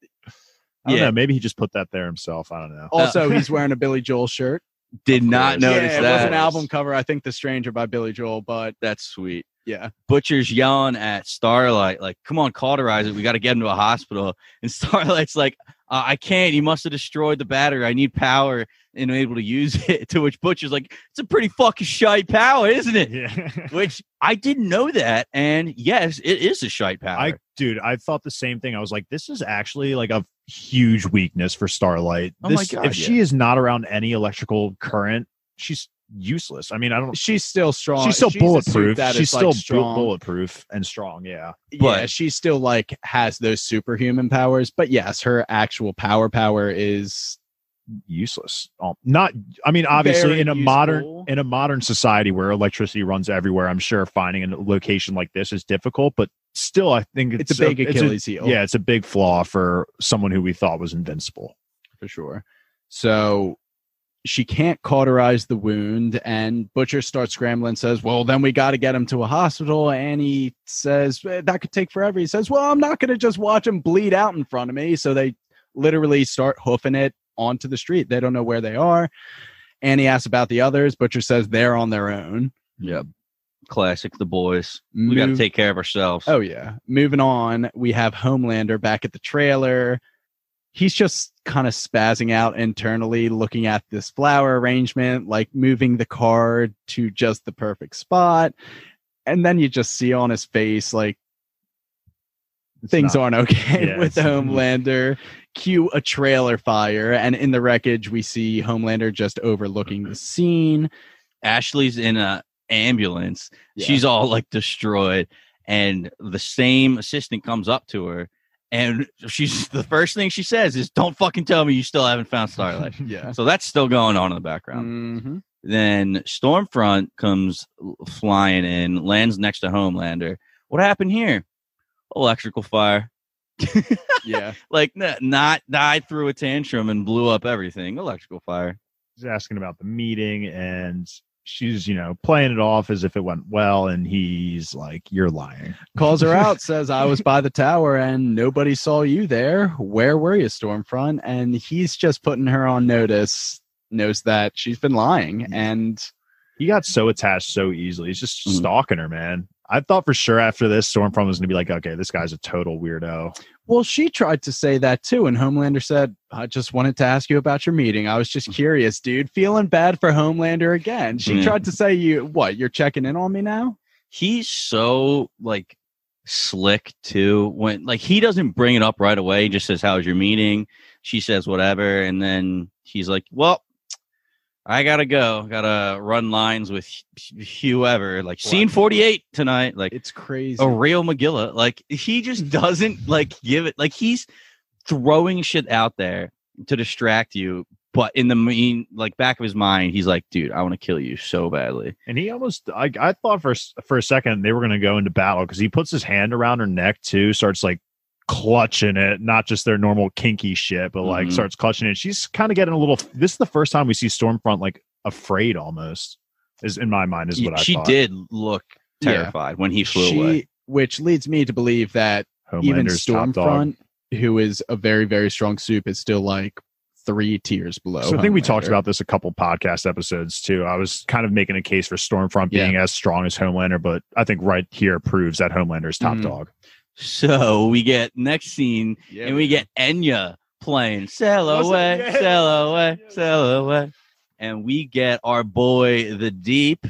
I don't know. Maybe he just put that there himself. I don't know. Also, he's wearing a Billy Joel shirt. Did not notice that. It was an album cover. I think The Stranger by Billy Joel, but that's sweet. Yeah. Butcher's yelling at Starlight, like, come on, cauterize it. We got to get him to a hospital. And Starlight's like, I can't. He must have destroyed the battery. I need power and I'm able to use it. To which Butcher's like, it's a pretty fucking shite power, isn't it? Yeah. Which I didn't know that. And yes, it is a shite power. I thought the same thing. I was like, this is actually like a huge weakness for Starlight. If she is not around any electrical current, she's useless. I mean, she's still strong. She's bulletproof. She's still like bulletproof and strong. Yeah. But yeah, she still like has those superhuman powers. But yes, her actual power is useless. Obviously in a modern society where electricity runs everywhere, I'm sure finding a location like this is difficult, but still I think it's a big Achilles heel. Yeah, it's a big flaw for someone who we thought was invincible. For sure. So she can't cauterize the wound, and Butcher starts scrambling, says, well, then we got to get him to a hospital. Annie says, that could take forever. He says, well, I'm not going to just watch him bleed out in front of me. So they literally start hoofing it onto the street. They don't know where they are. Annie asks about the others. Butcher says they're on their own. Yep. Classic The Boys. We got to take care of ourselves. Oh, yeah. Moving on, we have Homelander back at the trailer. He's just kind of spazzing out internally, looking at this flower arrangement, like moving the car to just the perfect spot. And then you just see on his face, like, things aren't okay with Homelander. Cue a trailer fire. And in the wreckage, we see Homelander just overlooking the scene. Ashley's in an ambulance. Yeah. She's all, like, destroyed. And the same assistant comes up to her. And the first thing she says is, don't fucking tell me you still haven't found Starlight. Yeah. So that's still going on in the background. Mm-hmm. Then Stormfront comes flying in, lands next to Homelander. What happened here? Electrical fire. Yeah. Like, I threw a tantrum and blew up everything. Electrical fire. He's asking about the meeting, and she's, playing it off as if it went well, and he's like, you're lying. Calls her out, says, I was by the tower and nobody saw you there. Where were you, Stormfront? And he's just putting her on notice, knows that she's been lying, and he got so attached so easily. He's just stalking her, man. I thought for sure after this, Stormfront was going to be like, okay, this guy's a total weirdo. Well, she tried to say that too. And Homelander said, I just wanted to ask you about your meeting. I was just curious, dude. Feeling bad for Homelander again. She tried to say, you're checking in on me now? He's so like slick too. When like he doesn't bring it up right away. He just says, how's your meeting? She says, whatever. And then he's like, well, I gotta go. Gotta run lines with whoever. Like scene 48 tonight. Like it's crazy. A real Magilla. Like he just doesn't like give it. Like he's throwing shit out there to distract you, but in the back of his mind, he's like, dude, I want to kill you so badly. And he almost, I thought for a second they were gonna go into battle because he puts his hand around her neck too, starts like clutching it, not just their normal kinky shit, but like starts clutching it. She's kind of getting a little, this is the first time we see Stormfront like afraid almost. is in my mind is what I thought. She did look terrified when he flew away. Which leads me to believe that even Stormfront, who is a very, very strong soup, is still like 3 tiers below. So I think we talked about this a couple podcast episodes too. I was kind of making a case for Stormfront being as strong as Homelander, but I think right here proves that Homelander's top dog. So we get next scene and we get Enya playing Sail Away, Sail Away, Sail Away. And we get our boy, The Deep,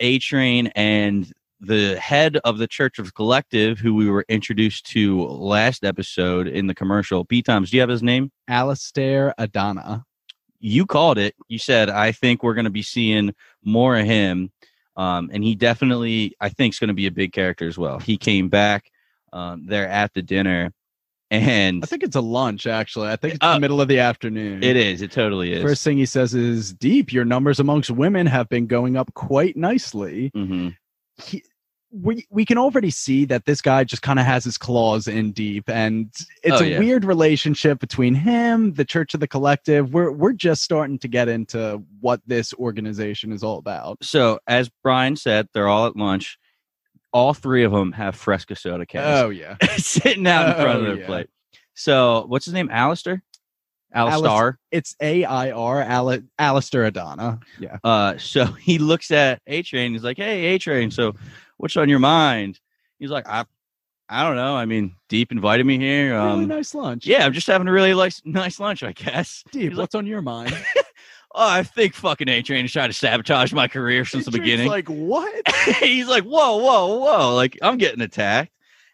A-Train, and the head of the Church of the Collective, who we were introduced to last episode in the commercial. P-Toms, do you have his name? Alistair Adana. You called it. You said, I think we're going to be seeing more of him. And he definitely, I think, is going to be a big character as well. He came back. They're at the dinner. And I think it's a lunch, actually. I think it's the middle of the afternoon. It is. It totally is. First thing he says is, Deep, your numbers amongst women have been going up quite nicely. Mm-hmm. We can already see that this guy just kind of has his claws in Deep, and it's a weird relationship between him, the Church of the Collective. We're just starting to get into what this organization is all about. So, as Brian said, they're all at lunch. All 3 of them have Fresca soda cans. Oh, yeah. Sitting out in front of their plate. So, what's his name? Alistair? Alistair. It's A-I-R, Alistair Adana. Yeah. So he looks at A-Train. He's like, hey, A-Train, so what's on your mind? He's like, I don't know. I mean, Deep invited me here. Really nice lunch. Yeah, I'm just having a really nice lunch, I guess. Deep, he's what's on your mind? Oh, I think fucking A-Train is trying to sabotage my career since the beginning. He's like, what? He's like, whoa, whoa, whoa. Like, I'm getting attacked.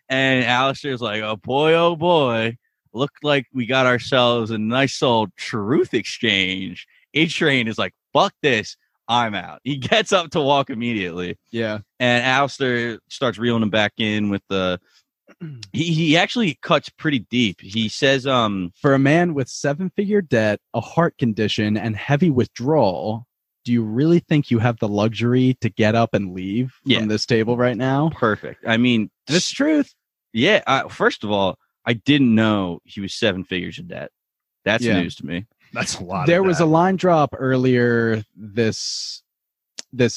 And Alistair's like, oh, boy. Looked like we got ourselves a nice old truth exchange. A-Train is like, fuck this. I'm out. He gets up to walk immediately. Yeah. And Alistair starts reeling him back in with the... He actually cuts pretty deep. He says, for a man with 7-figure debt, a heart condition, and heavy withdrawal, do you really think you have the luxury to get up and leave from this table right now? Perfect. I mean, it's truth. Yeah. First of all, I didn't know he was 7 figures in debt. That's news to me. That's a lot. There was a line drop earlier this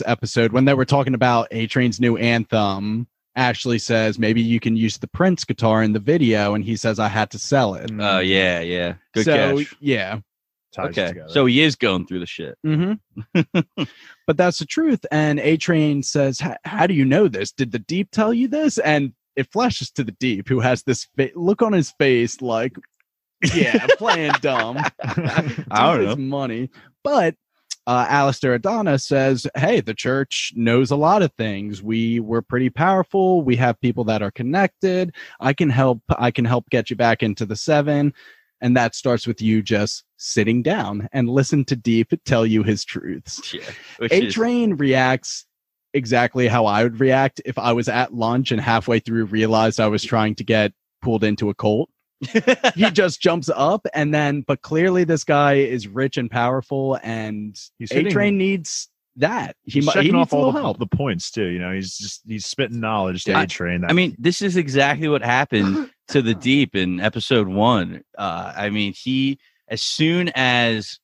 episode when they were talking about A-Train's new anthem. Ashley says, maybe you can use the Prince guitar in the video. And he says, I had to sell it. Oh, yeah. Good catch. Yeah. Okay. So he is going through the shit. Mm-hmm. But that's the truth. And A-Train says, how do you know this? Did the Deep tell you this? And it flashes to the Deep, who has this look on his face like, playing dumb. I don't know. Money. But Alistair Adana says, hey, the church knows a lot of things. We were pretty powerful. We have people that are connected. I can help get you back into the 7. And that starts with you just sitting down and listen to Deep tell you his truths. Yeah, A-Train reacts exactly how I would react if I was at lunch and halfway through realized I was trying to get pulled into a cult. He just jumps up but clearly this guy is rich and powerful, and A-Train needs that. He's checking off all the points too. You know, he's spitting knowledge to A-Train. I mean, this is exactly what happened to the Deep in episode 1. I mean, he, as soon as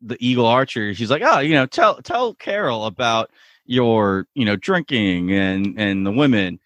the Eagle Archer, he's like, oh, you know, tell Carol about your, you know, drinking and the women.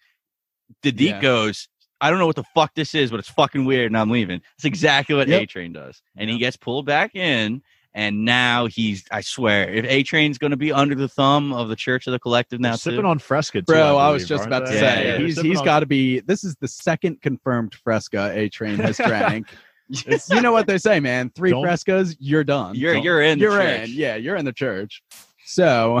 The Deep goes, I don't know what the fuck this is, but it's fucking weird, and I'm leaving. That's exactly what A-Train does. And he gets pulled back in, and now he's, I swear, if A-Train's going to be under the thumb of the Church of the Collective now, sipping on Fresca, too. Bro, I was just about to say, he's got to be, this is the 2nd confirmed Fresca A-Train has drank. You know what they say, man. 3 Frescas, you're done. You're in the church. Yeah, you're in the church. So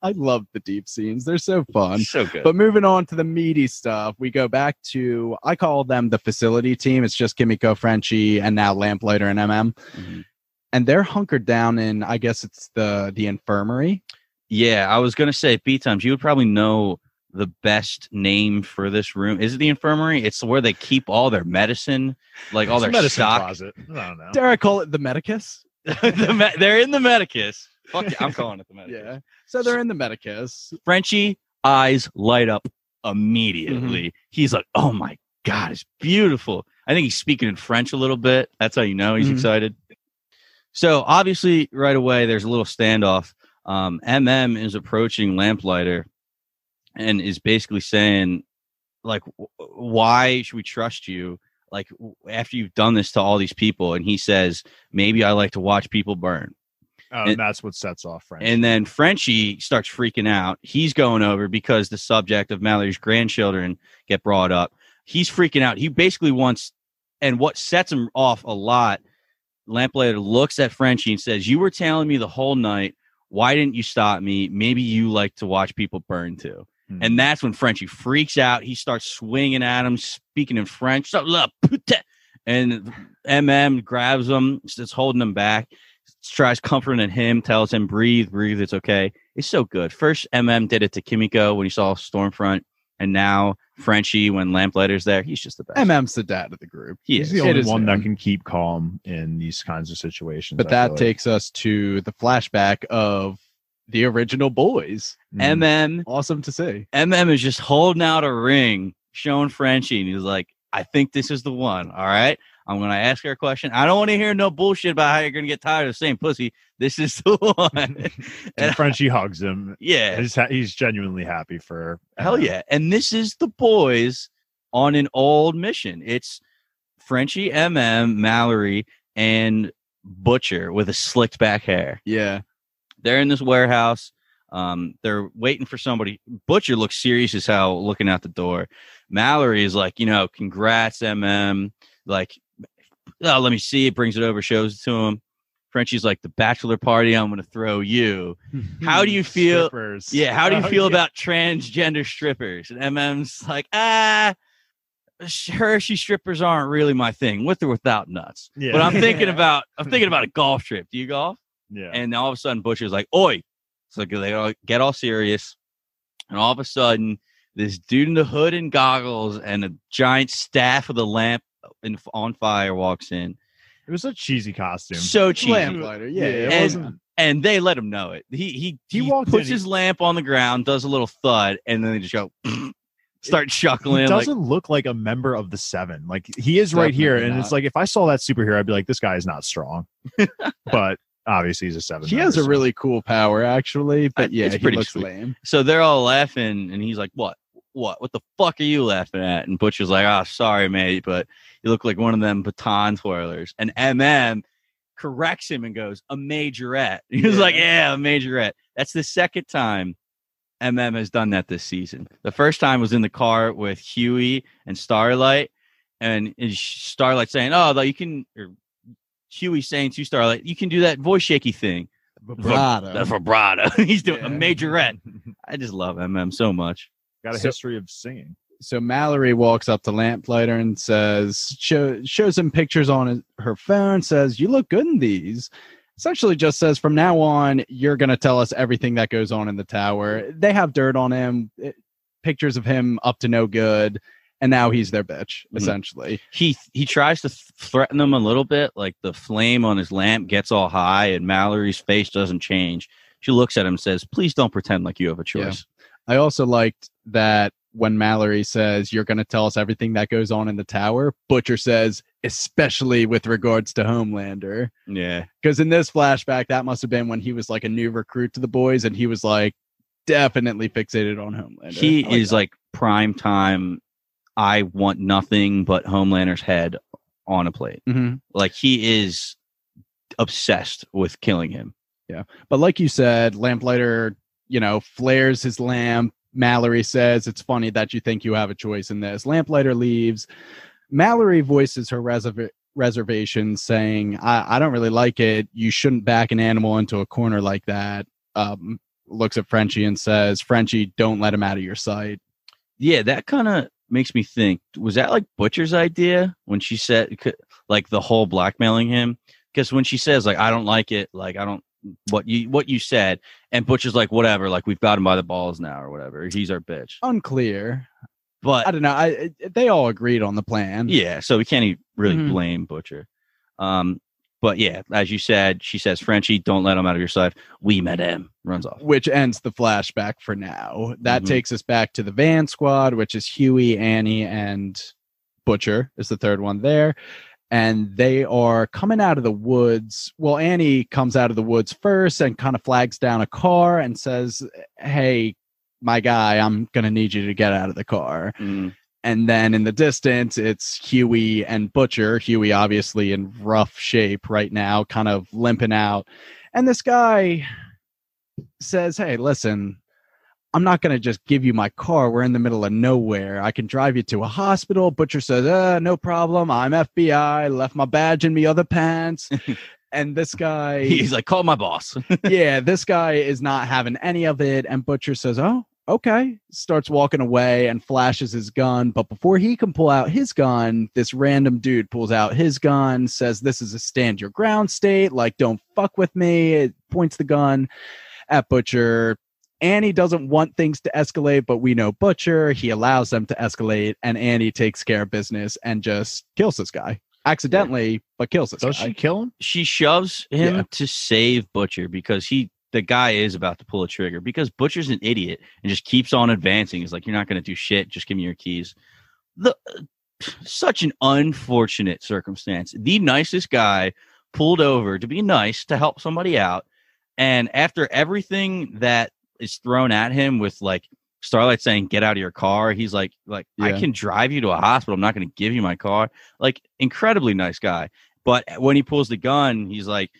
I love the Deep scenes. They're so fun. So good. But moving on to the meaty stuff, we go back to, I call them the facility team. It's just Kimiko, Frenchie, and now Lamplighter and MM. Mm-hmm. And they're hunkered down in, I guess it's the infirmary. Yeah, I was going to say, P-Times, you would probably know the best name for this room. Is it the infirmary? It's where they keep all their medicine, like all their stock. Closet. I don't know. Dare I call it the medicus? They're in the medicus. Fuck yeah, I'm calling it the medicus. Yeah. So they're in the medicus. Frenchie eyes light up immediately. Mm-hmm. He's like, oh my God, it's beautiful. I think he's speaking in French a little bit. That's how you know he's excited. So obviously right away, there's a little standoff. is approaching Lamplighter and is basically saying, like, why should we trust you? Like, after you've done this to all these people. And he says, maybe I like to watch people burn. Oh, and that's what sets off Frenchie. And then Frenchie starts freaking out. He's going over because the subject of Mallory's grandchildren get brought up. He's freaking out. He basically wants, and what sets him off a lot, Lamplighter looks at Frenchie and says, you were telling me the whole night, why didn't you stop me? Maybe you like to watch people burn too. Mm-hmm. And that's when Frenchie freaks out. He starts swinging at him, speaking in French. And MM grabs him, starts holding him back. Tries comforting him, tells him, breathe, breathe, it's okay. It's so good. First, MM did it to Kimiko when he saw Stormfront, and now Frenchie when Lamplighter's there. He's just the best. MM's the dad of the group. He's the only one that can keep calm in these kinds of situations. But that takes us to the flashback of the original Boys. MM. Awesome to see. MM is just holding out a ring, showing Frenchie, and he's like, I think this is the one, all right? I'm going to ask her a question. I don't want to hear no bullshit about how you're going to get tired of the same pussy. This is the one. And Frenchie hugs him. Yeah. He's genuinely happy for her. Hell yeah. And this is the Boys on an old mission. It's Frenchie, MM, Mallory, and Butcher with a slicked back hair. Yeah. They're in this warehouse. They're waiting for somebody. Butcher looks serious as hell looking out the door. Mallory is like, you know, congrats, MM. Like, oh, let me see. It brings it over, shows it to him. Frenchie's like, the bachelor party, I'm going to throw you. How do you feel? Strippers. Yeah. How do you feel about transgender strippers? And MM's like, Hershey strippers aren't really my thing, with or without nuts. Yeah. But I'm thinking about a golf trip. Do you golf? Yeah. And all of a sudden Butcher's like, oi. So they all get all serious. And all of a sudden this dude in the hood and goggles and a giant staff of the lamp on fire walks in. It was a cheesy costume. So cheesy. Lamplighter, yeah. And they let him know it. He puts his lamp on the ground, does a little thud, and then they just go start chuckling. He doesn't look like a member of the Seven. Like, he is right here, and it's like, if I saw that superhero, I'd be like, this guy is not strong. But obviously he's a Seven. He has a really cool power, actually, but yeah, it's pretty lame. So they're all laughing, and he's like, what the fuck are you laughing at? And Butcher's like, oh, sorry, mate, but you look like one of them baton twirlers. And MM corrects him and goes, a majorette. He was like, yeah, a majorette. That's the second time MM has done that this season. The first time was in the car with Huey and Starlight. And Starlight saying, Huey saying to Starlight, you can do that voice shaky thing. Vibrato. He's doing a majorette. I just love MM so much. Got a history of singing. So Mallory walks up to Lamplighter and says, shows him pictures on her phone, says, you look good in these. Essentially just says, from now on, you're going to tell us everything that goes on in the tower. They have dirt on him, pictures of him up to no good, and now he's their bitch, essentially. He tries to threaten them a little bit, like the flame on his lamp gets all high, and Mallory's face doesn't change. She looks at him and says, please don't pretend like you have a choice. Yeah. I also liked that when Mallory says, you're going to tell us everything that goes on in the tower, Butcher says, especially with regards to Homelander. Yeah. Because in this flashback, that must have been when he was like a new recruit to the Boys, and he was like definitely fixated on Homelander. He is like prime time, I want nothing but Homelander's head on a plate. Mm-hmm. Like, he is obsessed with killing him. Yeah. But like you said, Lamplighter, you know, flares his lamp. Mallory says, it's funny that you think you have a choice in this. Lamplighter leaves. Mallory voices her reservation, saying, I don't really like it. You shouldn't back an animal into a corner like that. Looks at Frenchie and says, Frenchie, don't let him out of your sight. Yeah, that kind of makes me think, was that like Butcher's idea when she said, like, the whole blackmailing him? Because when she says, like, I don't like it, like, I don't, what you said, and Butcher's like, whatever, like, we've got him by the balls now or whatever, he's our bitch. Unclear, but I don't know, they all agreed on the plan. Yeah, so we can't even really blame Butcher. But yeah, as you said, she says, Frenchie, don't let him out of your sight. We met him, runs off, which ends the flashback for now. That takes us back to the van squad, which is Huey, Annie, and Butcher is the third one there. and they are coming out of the woods. Well, Annie comes out of the woods first and kind of flags down a car and says, hey, my guy, I'm going to need you to get out of the car. Mm. And then in the distance, it's Huey and Butcher. Huey, obviously, in rough shape right now, kind of limping out. And this guy says, hey, listen, I'm not going to just give you my car. We're in the middle of nowhere. I can drive you to a hospital. Butcher says, no problem. I'm FBI. Left my badge in me other pants. And this guy... he's like, call my boss. Yeah, this guy is not having any of it. And Butcher says, oh, okay, starts walking away and flashes his gun. But before he can pull out his gun, this random dude pulls out his gun, says, this is a stand your ground state. Like, don't fuck with me. It points the gun at Butcher. Annie doesn't want things to escalate, but we know Butcher. He allows them to escalate, and Annie takes care of business and just kills this guy. Accidentally, yeah. But kills this guy. Does she kill him? She shoves him to save Butcher because the guy is about to pull a trigger because Butcher's an idiot and just keeps on advancing. He's like, you're not going to do shit. Just give me your keys. Such an unfortunate circumstance. The nicest guy pulled over to be nice, to help somebody out. And after everything that is thrown at him with like Starlight saying, get out of your car. He's like, yeah, I can drive you to a hospital. I'm not going to give you my car. Like, incredibly nice guy. But when he pulls the gun, he's like,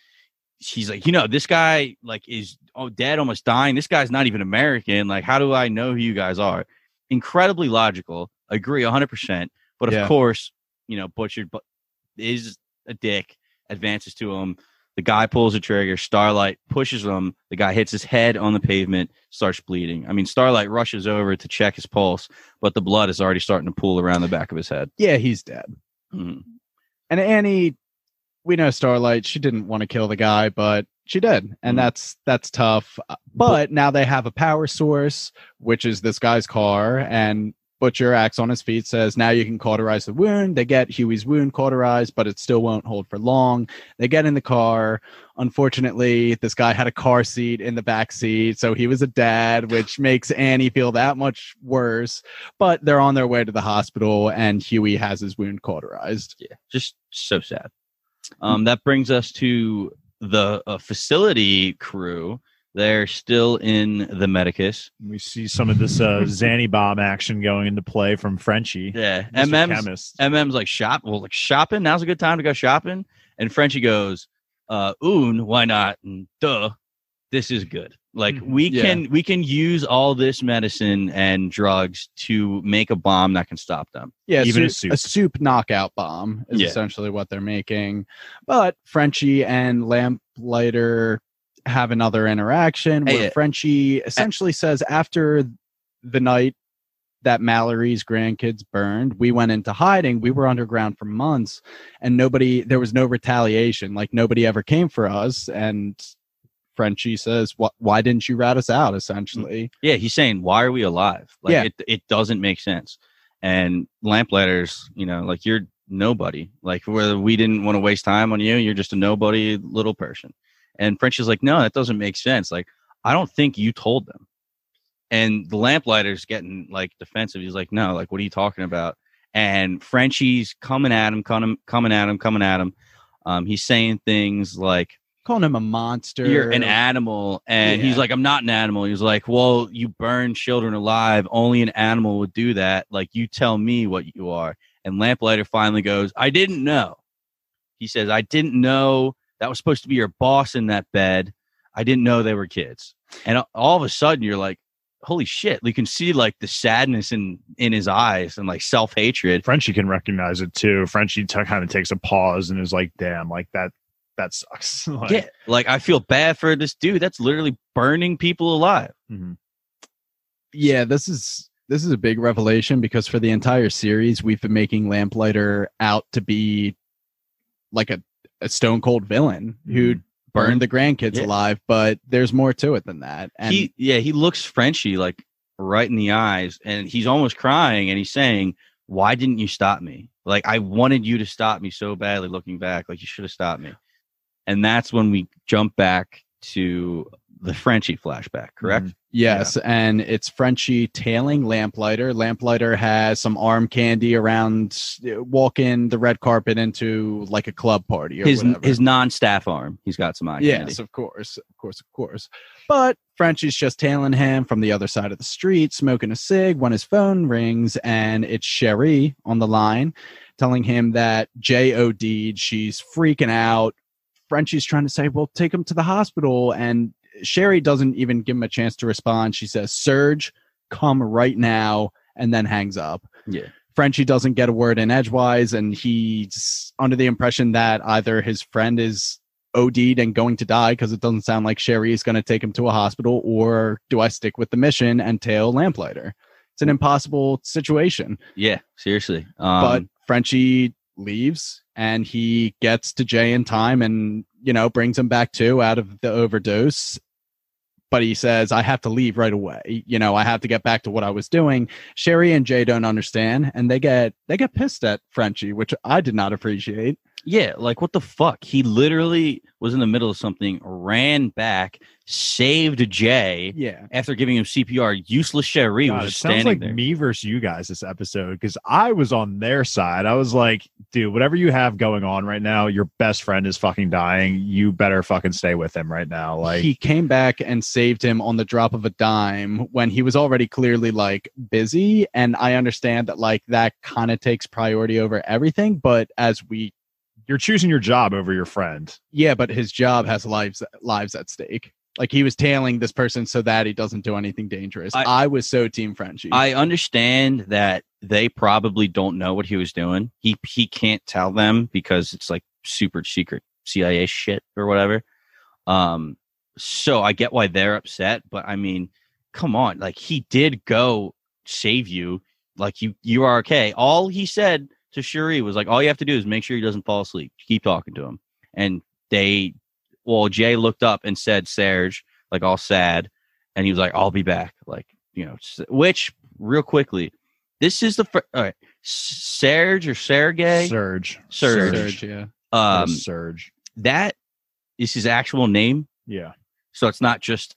you know, this guy like is dead, almost dying. This guy's not even American. Like, how do I know who you guys are? Incredibly logical. Agree 100%. But of course, you know, Butcher is a dick, advances to him. The guy pulls the trigger. Starlight pushes him. The guy hits his head on the pavement, starts bleeding. I mean, Starlight rushes over to check his pulse, but the blood is already starting to pool around the back of his head. Yeah, he's dead. Mm-hmm. And Annie... we know Starlight, she didn't want to kill the guy, but she did. And that's tough. But now they have a power source, which is this guy's car. And Butcher acts on his feet, says, now you can cauterize the wound. They get Huey's wound cauterized, but it still won't hold for long. They get in the car. Unfortunately, this guy had a car seat in the back seat, so he was a dad, which makes Annie feel that much worse. But they're on their way to the hospital, and Huey has his wound cauterized. Yeah, just so sad. That brings us to the facility crew. They're still in the medicus. We see some of this Zanny Bomb action going into play from Frenchie. Yeah, MM's like shopping. Now's a good time to go shopping. And Frenchie goes, why not? And duh, this is good. Like we can use all this medicine and drugs to make a bomb that can stop them. Yeah, even a soup knockout bomb is essentially what they're making. But Frenchie and Lamplighter have another interaction where Frenchie essentially says, after the night that Mallory's grandkids burned, we went into hiding. We were underground for months, and there was no retaliation. Like, nobody ever came for us. And Frenchie says, why didn't you rat us out, essentially? Yeah, he's saying, why are we alive? Like, it doesn't make sense. And Lamplighter's, you know, like, you're nobody. Like, whether we didn't want to waste time on you, you're just a nobody little person. And Frenchie's like, no, that doesn't make sense. Like, I don't think you told them. And the Lamplighter's getting, like, defensive. He's like, no, like, what are you talking about? And Frenchie's coming at him. He's saying things like, calling him a monster, you're an animal, and he's like, I'm not an animal. He's like, well, you burn children alive, only an animal would do that. Like, you tell me what you are. And Lamplighter finally goes, I didn't know. He says, I didn't know that was supposed to be your boss in that bed. I didn't know they were kids. And all of a sudden you're like, holy shit. You can see, like, the sadness in his eyes and, like, self-hatred. Frenchie can recognize it too. Frenchie kind of takes a pause and is like, damn, like, that sucks. Like, yeah, like, I feel bad for this dude that's literally burning people alive. Mm-hmm. Yeah, this is a big revelation, because for the entire series we've been making Lamplighter out to be like a stone cold villain who burned the grandkids alive, but there's more to it than that. And he looks Frenchie, like, right in the eyes, and he's almost crying, and he's saying, why didn't you stop me? Like, I wanted you to stop me so badly. Looking back, like, you should have stopped me. And that's when we jump back to the Frenchie flashback, correct? Mm-hmm. Yes, yeah. And it's Frenchie tailing Lamplighter. Lamplighter has some arm candy around, walking the red carpet into like a club party or whatever. His non-staff arm. He's got some eye candy. Yes, of course. But Frenchie's just tailing him from the other side of the street, smoking a cig, when his phone rings, and it's Sherry on the line telling him that Jay OD'd. She's freaking out. Frenchie's trying to say, well, take him to the hospital, and Sherry doesn't even give him a chance to respond. She says, Serge, come right now, and then hangs up. Yeah. Frenchie doesn't get a word in edgewise, and he's under the impression that either his friend is OD'd and going to die, because it doesn't sound like Sherry is going to take him to a hospital, or do I stick with the mission and tail Lamplighter? It's an impossible situation. Yeah, seriously. But Frenchie leaves, and he gets to Jay in time, and brings him back too out of the overdose. But he says, I have to leave right away. I have to get back to what I was doing. Sherry and Jay don't understand, and they get pissed at Frenchie, which I did not appreciate. Yeah, like, what the fuck? He literally was in the middle of something, ran back, saved Jay. Yeah. After giving him CPR, useless Sherry was standing there. It sounds like me versus you guys this episode, because I was on their side. I was like, dude, whatever you have going on right now, your best friend is fucking dying. You better fucking stay with him right now. Like, he came back and saved him on the drop of a dime when he was already clearly like busy. And I understand that like that kind of takes priority over everything. But as we You're choosing your job over your friend. Yeah, but his job has lives at stake. Like, he was tailing this person so that he doesn't do anything dangerous. I was so team Frenchie. I understand that they probably don't know what he was doing. He can't tell them because it's like super secret CIA shit or whatever. So I get why they're upset, but I mean, come on. Like, he did go save you. Like, you are okay. All he said to Sherry was like, all you have to do is make sure he doesn't fall asleep. Keep talking to him. And Jay looked up and said, Serge, like all sad. And he was like, I'll be back. Like, which real quickly, this is the first, all right, Serge or Sergey? Serge, yeah. Serge. That is his actual name. Yeah. So it's not just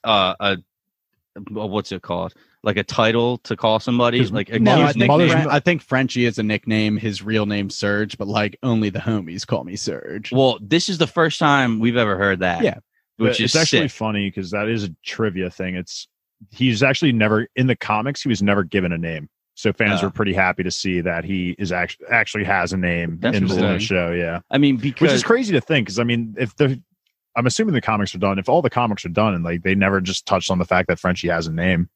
what's it called? Like a title to call somebody, like a I think Frenchie is a nickname. His real name Serge, but like only the homies call me Serge. Well, this is the first time we've ever heard that. Yeah, which is actually funny because that is a trivia thing. He's actually never in the comics. He was never given a name, so fans were pretty happy to see that he is actually has a name in the show. Yeah, I mean, which is crazy to think because I mean, I'm assuming the comics are done. If all the comics are done and like they never just touched on the fact that Frenchie has a name.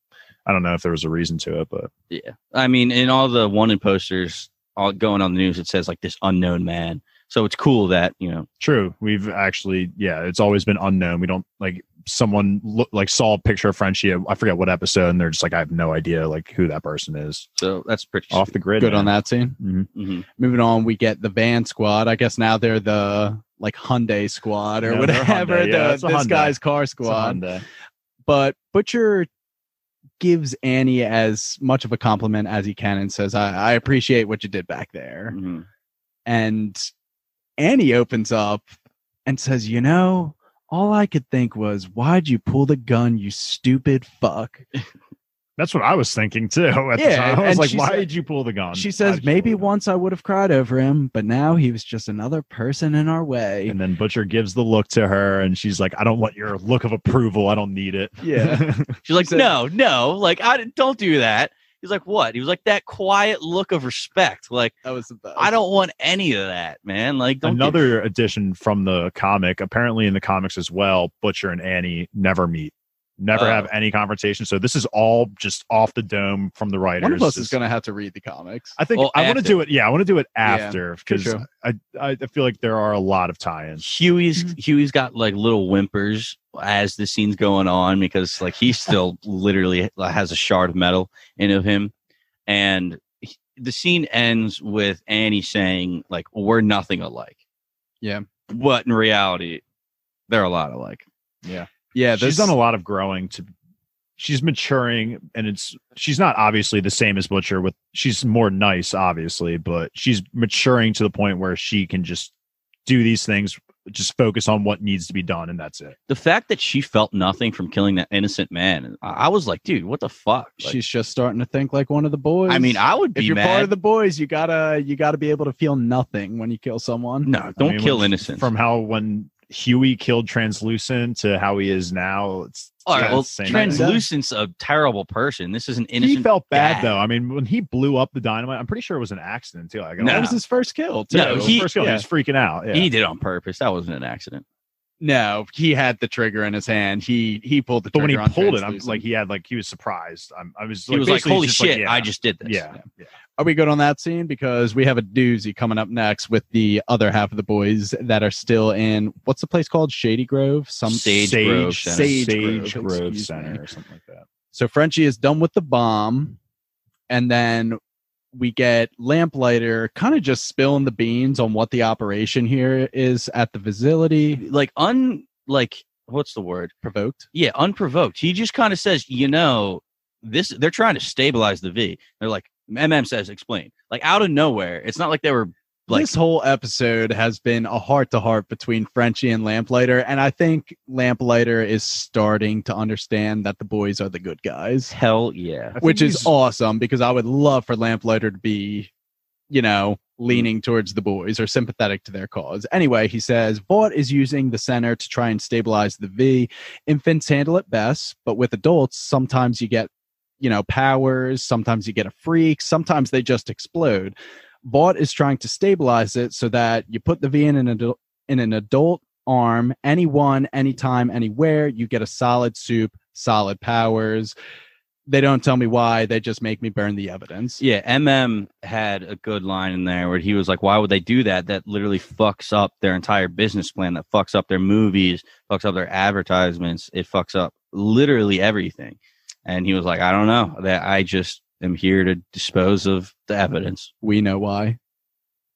I don't know if there was a reason to it, but yeah, I mean, in all the wanted posters all going on the news, it says like this unknown man. So it's cool that, True. We've actually, yeah, it's always been unknown. We don't like someone saw a picture of Frenchie. I forget what episode. And they're just like, I have no idea like who that person is. So that's pretty off the grid. Good man. On that scene. Mm-hmm. Mm-hmm. Moving on, we get the van squad. I guess now they're the like Hyundai squad or whatever. Hyundai, yeah, this guy's car squad. But Butcher gives Annie as much of a compliment as he can and says, I appreciate what you did back there. Mm-hmm. And Annie opens up and says, all I could think was, why'd you pull the gun, you stupid fuck? That's what I was thinking too at the time. I was like, why did you pull the gun? She says, maybe once I would have cried over him, but now he was just another person in our way. And then Butcher gives the look to her, and she's like, I don't want your look of approval. I don't need it. Yeah. She's like, no. Like, I don't do that. He's like, what? He was like, that quiet look of respect. Like, that was the best. I don't want any of that, man. Like, another addition from the comic. Apparently in the comics as well, Butcher and Annie never meet. Never have any conversation. So this is all just off the dome from the writers. One of us is going to have to read the comics. I think I want to do it. Yeah, I want to do it after because I feel like there are a lot of tie-ins. Huey's got like little whimpers as the scene's going on because like he still literally has a shard of metal in of him. And the scene ends with Annie saying like, we're nothing alike. Yeah. But in reality, they're a lot alike. Yeah. Yeah, she's done a lot of growing. She's maturing, and she's not obviously the same as Butcher. She's more nice, obviously, but she's maturing to the point where she can just do these things just focus on what needs to be done, and that's it. The fact that she felt nothing from killing that innocent man, I was like, dude, what the fuck? Like, she's just starting to think like one of the boys. I mean, I would be mad. If you're part of the boys, you gotta be able to feel nothing when you kill someone. No, don't kill innocent. From how when Huey killed Translucent to how he is now, it's well, Translucent's a terrible person. This is an innocent. He felt bad though. I mean, when he blew up the dynamite, I'm pretty sure it was an accident too. Like, that was his first kill too. No, he was freaking out. Yeah. He did it on purpose. That wasn't an accident. No, he had the trigger in his hand. He pulled the trigger. But when he pulled it, I'm like, he was surprised. I was like, he was like, holy shit, like, I just did this. Yeah. Are we good on that scene? Because we have a doozy coming up next with the other half of the boys that are still in, what's the place called? Shady Grove? Sage Grove Center or something like that. So Frenchie is done with the bomb, and then we get Lamplighter kind of just spilling the beans on what the operation here is at the facility. Like, what's the word? Provoked? Yeah, unprovoked. He just kind of says, this, they're trying to stabilize the V. They're like, says, explain. Like, out of nowhere. It's not like they were like... This whole episode has been a heart-to-heart between Frenchie and Lamplighter, and I think Lamplighter is starting to understand that the boys are the good guys. Hell yeah. Which is awesome, because I would love for Lamplighter to be, leaning towards the boys or sympathetic to their cause. Anyway, he says, Vought is using the center to try and stabilize the V. Infants handle it best, but with adults, sometimes you get powers, sometimes you get a freak, sometimes they just explode. Vought is trying to stabilize it so that you put the V in an adult arm, anyone, anytime, anywhere, you get a solid soup, solid powers. They don't tell me why, they just make me burn the evidence. Yeah, had a good line in there where he was like, why would they do that? That literally fucks up their entire business plan, that fucks up their movies, fucks up their advertisements, it fucks up literally everything. And he was like, I don't know, that I just am here to dispose of the evidence. We know why.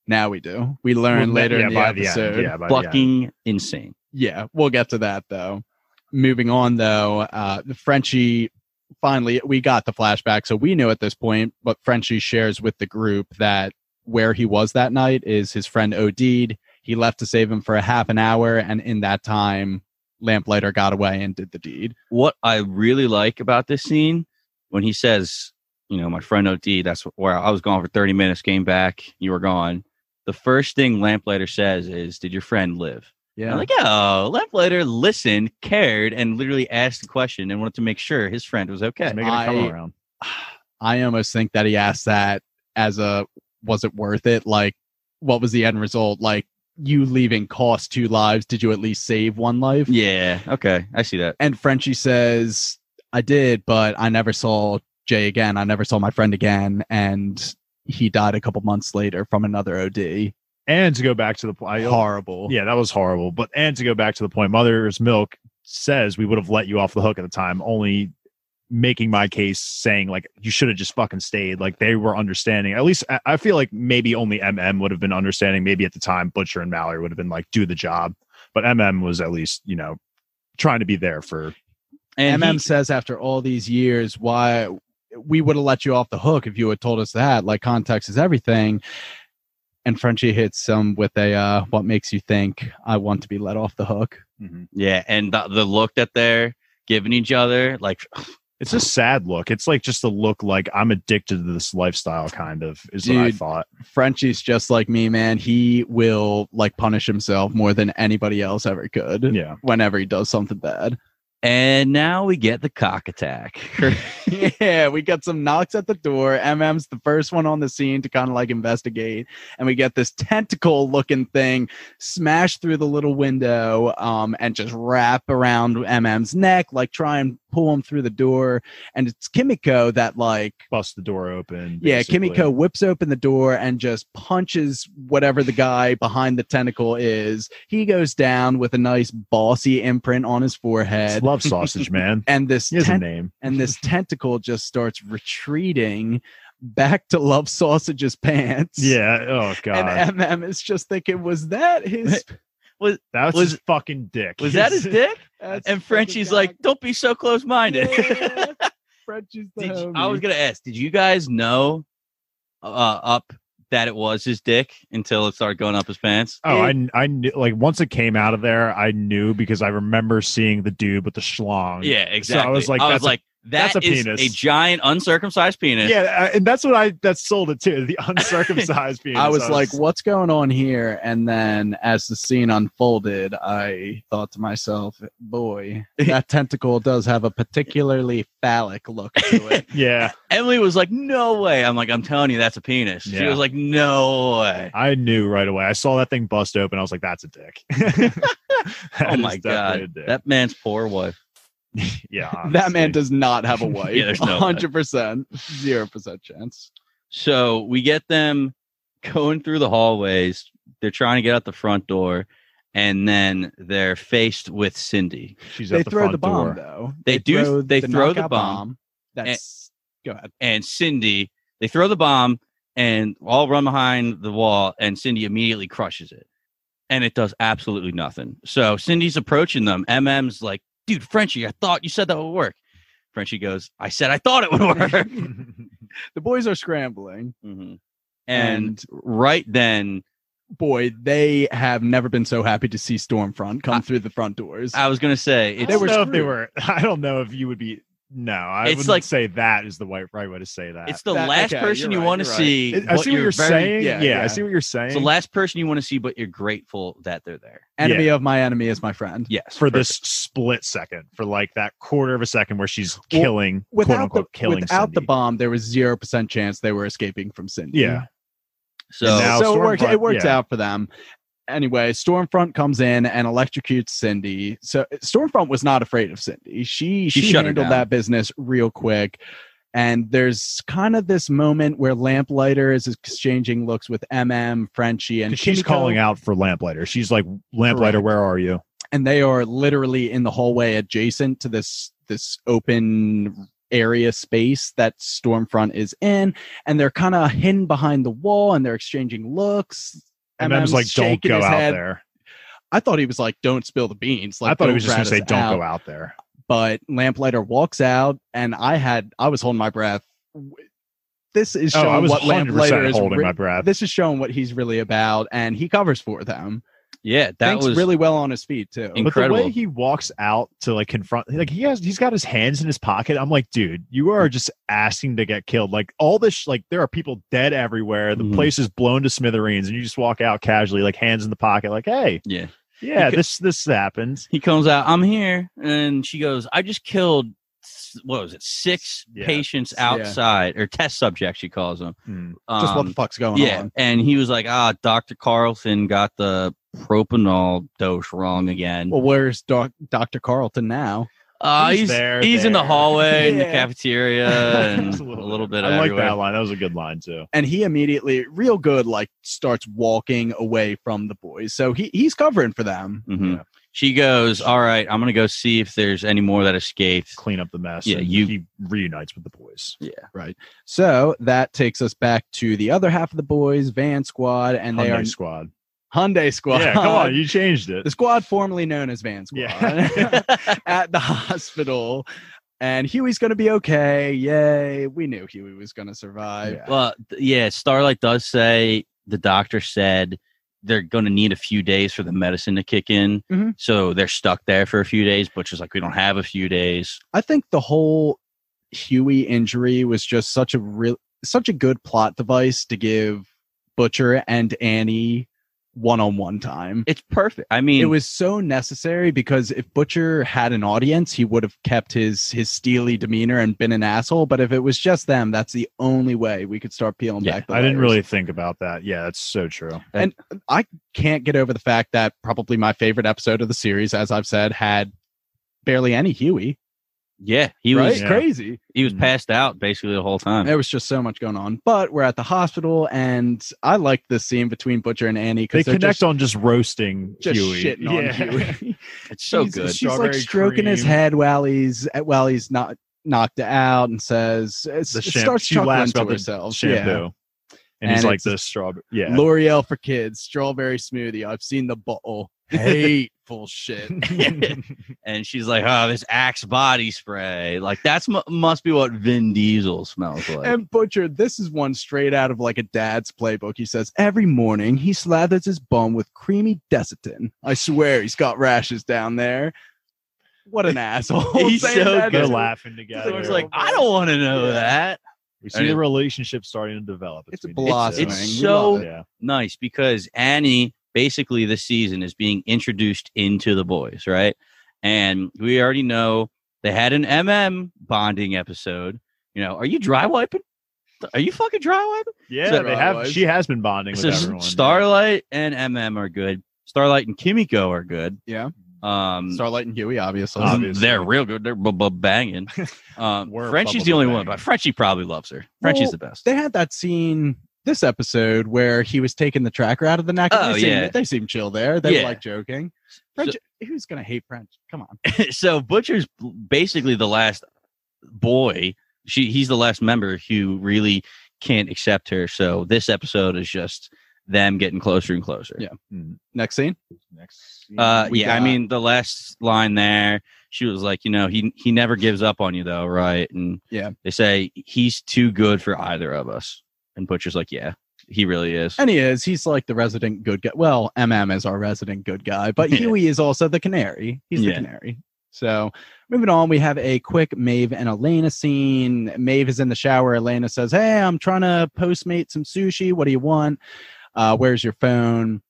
Now we do. We learn later in the episode. Fucking insane. Yeah, we'll get to that, though. Moving on, though, Frenchie, finally, we got the flashback, so we knew at this point, but Frenchie shares with the group that where he was that night is his friend OD'd. He left to save him for a half an hour, and in that time... Lamplighter got away and did the deed. What I really like about this scene, when he says, my friend OD, that's where I was gone for 30 minutes, came back, you were gone. The first thing Lamplighter says is, did your friend live? Yeah. I'm like, Lamplighter listened, cared, and literally asked the question and wanted to make sure his friend was okay. He's making a come around. I almost think that he asked that as a, was it worth it? Like, what was the end result? Like, you leaving cost 2 lives. Did you at least save 1 life? Yeah. Okay. I see that. And Frenchie says, I did, but I never saw Jay again. I never saw my friend again. And he died a couple months later from another OD. And to go back to the point. Horrible. Yeah, that was horrible. But and to go back to the point, Mother's Milk says we would have let you off the hook at the time. Only making my case saying like you should have just fucking stayed, like they were understanding. At least I feel like maybe only would have been understanding. Maybe at the time Butcher and Mallory would have been like, do the job, but was at least trying to be there for. And he says, after all these years, why we would have let you off the hook if you had told us that, like, context is everything. And Frenchie hits him with a what makes you think I want to be let off the hook? Mm-hmm. Yeah, and the look that they're giving each other, like. It's a sad look. It's like just a look like I'm addicted to this lifestyle, kind of, is what I thought. Frenchie's just like me, man. He will like punish himself more than anybody else ever could. Yeah. Whenever he does something bad. And now we get the cock attack. Yeah, we got some knocks at the door. MM's the first one on the scene to kind of like investigate. And we get this tentacle looking thing smash through the little window and just wrap around MM's neck, like try and pull him through the door. And it's Kimiko that like... busts the door open. Basically. Yeah, Kimiko whips open the door and just punches whatever the guy behind the tentacle is. He goes down with a nice bossy imprint on his forehead. It's Love Sausage, man. And this name. And this tentacle just starts retreating back to Love Sausage's pants. Yeah. Oh god. And is just thinking, was that his? was his fucking dick? Was that his dick? And Frenchie's like, don't be so close-minded. Yeah. Frenchie's the homie. I was gonna ask, did you guys know up that it was his dick until it started going up his pants. Oh, I knew, like, once it came out of there, I knew because I remember seeing the dude with the schlong. Yeah, exactly. So I was like, that's a penis. A giant uncircumcised penis. Yeah, and that's what that sold it to, the uncircumcised penis. I was like, what's going on here? And then as the scene unfolded, I thought to myself, boy, that tentacle does have a particularly phallic look to it. Yeah. Emily was like, no way. I'm like, I'm telling you, that's a penis. Yeah. She was like, no way. I knew right away. I saw that thing bust open. I was like, that's a dick. Oh my God. That man's poor wife. Yeah, honestly. That man does not have a wife. Yeah, there's no 100%, 0% chance. So we get them going through the hallways. They're trying to get out the front door, and then they're faced with Cindy. They throw the bomb though. They do. They throw the bomb. Go ahead. And Cindy, they throw the bomb, and all run behind the wall, and Cindy immediately crushes it, and it does absolutely nothing. So Cindy's approaching them. MM's like, dude, Frenchie, I thought you said that would work. Frenchie goes, I said I thought it would work. The boys are scrambling. Mm-hmm. And right then, boy, they have never been so happy to see Stormfront come through the front doors. I was going to say, I don't know if you would be. No, I wouldn't say that is the right way to say that. It's the last person you want to see. I see what you're saying. Yeah, I see what you're saying. It's the last person you want to see, but you're grateful that they're there. Enemy of my enemy is my friend. Yes. For this split second, for like that quarter of a second where she's killing, quote unquote, killing Cindy. Without the bomb, there was 0% chance they were escaping from Cindy. Yeah. So it worked out for them. Anyway, Stormfront comes in and electrocutes Cindy. So Stormfront was not afraid of Cindy. She handled that business real quick. And there's kind of this moment where Lamplighter is exchanging looks with Frenchie, and she's calling out for Lamplighter. She's like, Lamplighter, correct. Where are you? And they are literally in the hallway adjacent to this open area space that Stormfront is in. And they're kind of hidden behind the wall, and they're exchanging looks. MM's like, don't go out there. I thought he was like, don't spill the beans. Like, I thought he was just going to say, don't go out there. But Lamplighter walks out, and I was holding my breath. This is showing what Lamplighter is holding my breath. This is showing what he's really about, and he covers for them. Yeah, that was really well on his feet too. Incredible. But the way he walks out to like confront, like he's got his hands in his pocket. I'm like, dude, you are just asking to get killed. Like all this, like there are people dead everywhere. The place is blown to smithereens, and you just walk out casually, like hands in the pocket, like, hey, yeah, this happens. He comes out, I'm here, and she goes, I just killed. What was it? 6 patients outside, or test subjects, she calls them. Just what the fuck's going on? And he was like, Dr. Carlton got the propanol dose wrong again. Well, where's Dr. Carlton now? He's there. In the hallway, in the cafeteria, and a little bit. I like that line. That was a good line too. And he immediately, real good, like starts walking away from the boys. So he's covering for them. Mm-hmm. Yeah. She goes, all right, I'm going to go see if there's any more that escaped. Clean up the mess. Yeah, he reunites with the boys. Yeah. Right. So that takes us back to the other half of the boys, van squad, and Hyundai squad. Hyundai squad. Yeah, come on, you changed it. The squad formerly known as van squad at the hospital. And Huey's going to be okay. Yay. We knew Huey was going to survive. Yeah. Well, Starlight does say, the doctor said, they're going to need a few days for the medicine to kick in. Mm-hmm. So they're stuck there for a few days, Butcher's like, we don't have a few days. I think the whole Huey injury was just such a good plot device to give Butcher and Annie one-on-one time. It's perfect. I mean, it was so necessary, because if Butcher had an audience, he would have kept his steely demeanor and been an asshole. But if it was just them, that's the only way we could start peeling back the layers. I didn't really think about that. Yeah, that's so true. And I can't get over the fact that probably my favorite episode of the series, as I've said, had barely any Huey. Yeah, he was crazy. He was passed out basically the whole time. There was just so much going on. But we're at the hospital, and I like this scene between Butcher and Annie, because they connect on just roasting Huey. Shitting on Huey. It's so good. She's like stroking his head while he's not knocked out, and says, starts chuckling to herself. Shampoo. Yeah. And he's like, the strawberry. Yeah. L'Oreal for kids, strawberry smoothie. I've seen the bottle. hateful shit. And she's like, oh, this Axe body spray. Like, that's must be what Vin Diesel smells like. And Butcher, this is one straight out of like a dad's playbook. He says, every morning he slathers his bum with creamy Desitin. I swear he's got rashes down there. What an asshole. He's so good. Laughing together. It's like, I don't want to know that. We see the relationship starting to develop. It's blossoming. It's so nice because Annie basically this season is being introduced into The Boys, right? And we already know they had an bonding episode. You know, are you dry wiping? Are you fucking dry wiping? Yeah, so they have. She has been bonding with everyone. Starlight and are good. Starlight and Kimiko are good. Yeah. Starlight and Huey, obviously. They're real good. They're banging. Frenchie's the only one, but Frenchie probably loves her. Frenchie's the best. They had that scene this episode where he was taking the tracker out of the neck. Oh, they seem chill there. They were like joking. Frenchie, who's going to hate Frenchie? Come on. So Butcher's basically the last boy. He's the last member who really can't accept her. So this episode is just them getting closer and closer. Yeah. Next scene. I mean, the last line there, she was like, you know, he never gives up on you though, right? And they say he's too good for either of us. And Butcher's like, yeah, he really is. And he is. He's like the resident good guy. Well, is our resident good guy, but Huey is also the canary. He's the canary. So moving on, we have a quick Maeve and Elena scene. Maeve is in the shower. Elena says, hey, I'm trying to Postmate some sushi. What do you want? Where's your phone?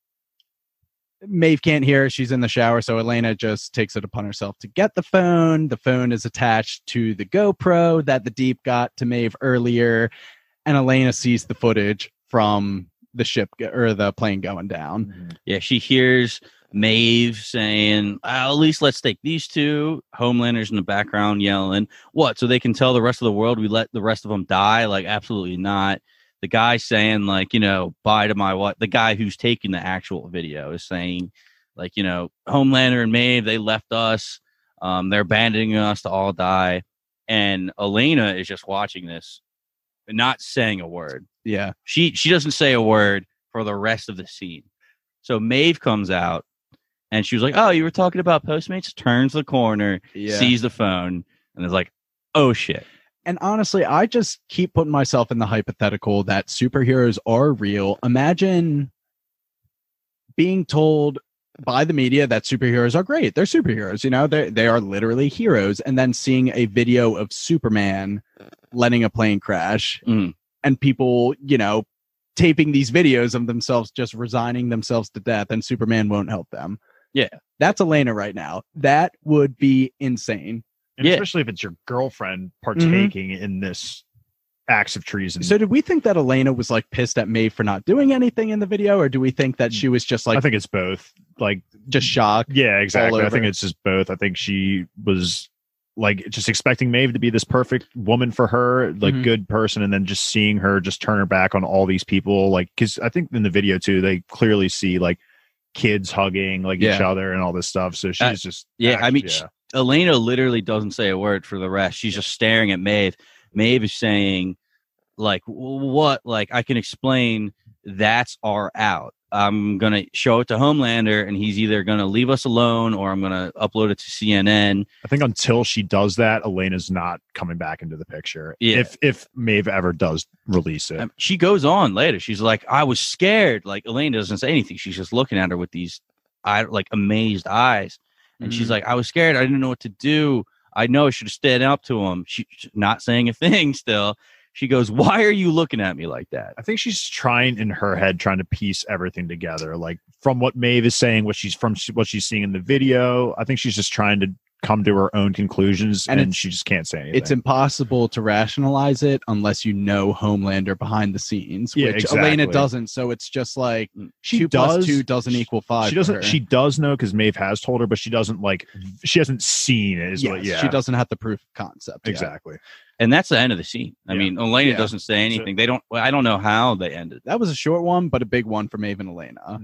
Maeve can't hear. She's in the shower. So Elena just takes it upon herself to get the phone. The phone is attached to the GoPro that the Deep got to Maeve earlier. And Elena sees the footage from the ship or the plane going down. Yeah, she hears Maeve saying, at least let's take these two. Homelander's in the background yelling, what? So they can tell the rest of the world we let the rest of them die? Like, absolutely not. The guy saying, like, you know, bye to my wife. The guy who's taking the actual video is saying, like, you know, Homelander and Maeve, they left us. They're abandoning us to all die. And Elena is just watching this and not saying a word. Yeah. She doesn't say a word for the rest of the scene. So Maeve comes out and she was like, oh, you were talking about Postmates? Turns the corner, sees the phone, and is like, oh, shit. And honestly, I just keep putting myself in the hypothetical that superheroes are real. Imagine being told by the media that superheroes are great. They're superheroes, you know, they are literally heroes. And then seeing a video of Superman letting a plane crash and people, you know, taping these videos of themselves just resigning themselves to death and Superman won't help them. Yeah, that's Elena right now. That would be insane. And especially if it's your girlfriend partaking in this acts of treason. So did we think that Elena was like pissed at Maeve for not doing anything in the video? Or do we think that she was just like, I think it's both, like just shock. Yeah, exactly. I think it's just both. I think she was like just expecting Maeve to be this perfect woman for her, like good person. And then just seeing her just turn her back on all these people. Like, cause I think in the video too, they clearly see like kids hugging like each other and all this stuff. So she's just, Elena literally doesn't say a word for the rest. She's just staring at Maeve. Maeve is saying, like, what? Like, I can explain that's our out. I'm going to show it to Homelander, and he's either going to leave us alone or I'm going to upload it to CNN. I think until she does that, Elena's not coming back into the picture. Yeah. If Maeve ever does release it. She goes on later. She's like, I was scared. Like, Elena doesn't say anything. She's just looking at her with these, like, amazed eyes. And she's like, I was scared. I didn't know what to do. I know I should have stood up to him. She's not saying a thing still. She goes, why are you looking at me like that? I think she's trying in her head, trying to piece everything together. Like from what Maeve is saying, what she's seeing in the video. I think she's just trying to come to her own conclusions and she just can't say anything. It's impossible to rationalize it unless you know Homelander behind the scenes, which Elena doesn't. So it's just like two plus two doesn't equal five. She does know because Maeve has told her, but she doesn't like, she hasn't seen it. She doesn't have the proof of concept. Exactly. Yet. And that's the end of the scene. I mean, Elena doesn't say anything. I don't know how they ended. That was a short one, but a big one for Maeve and Elena.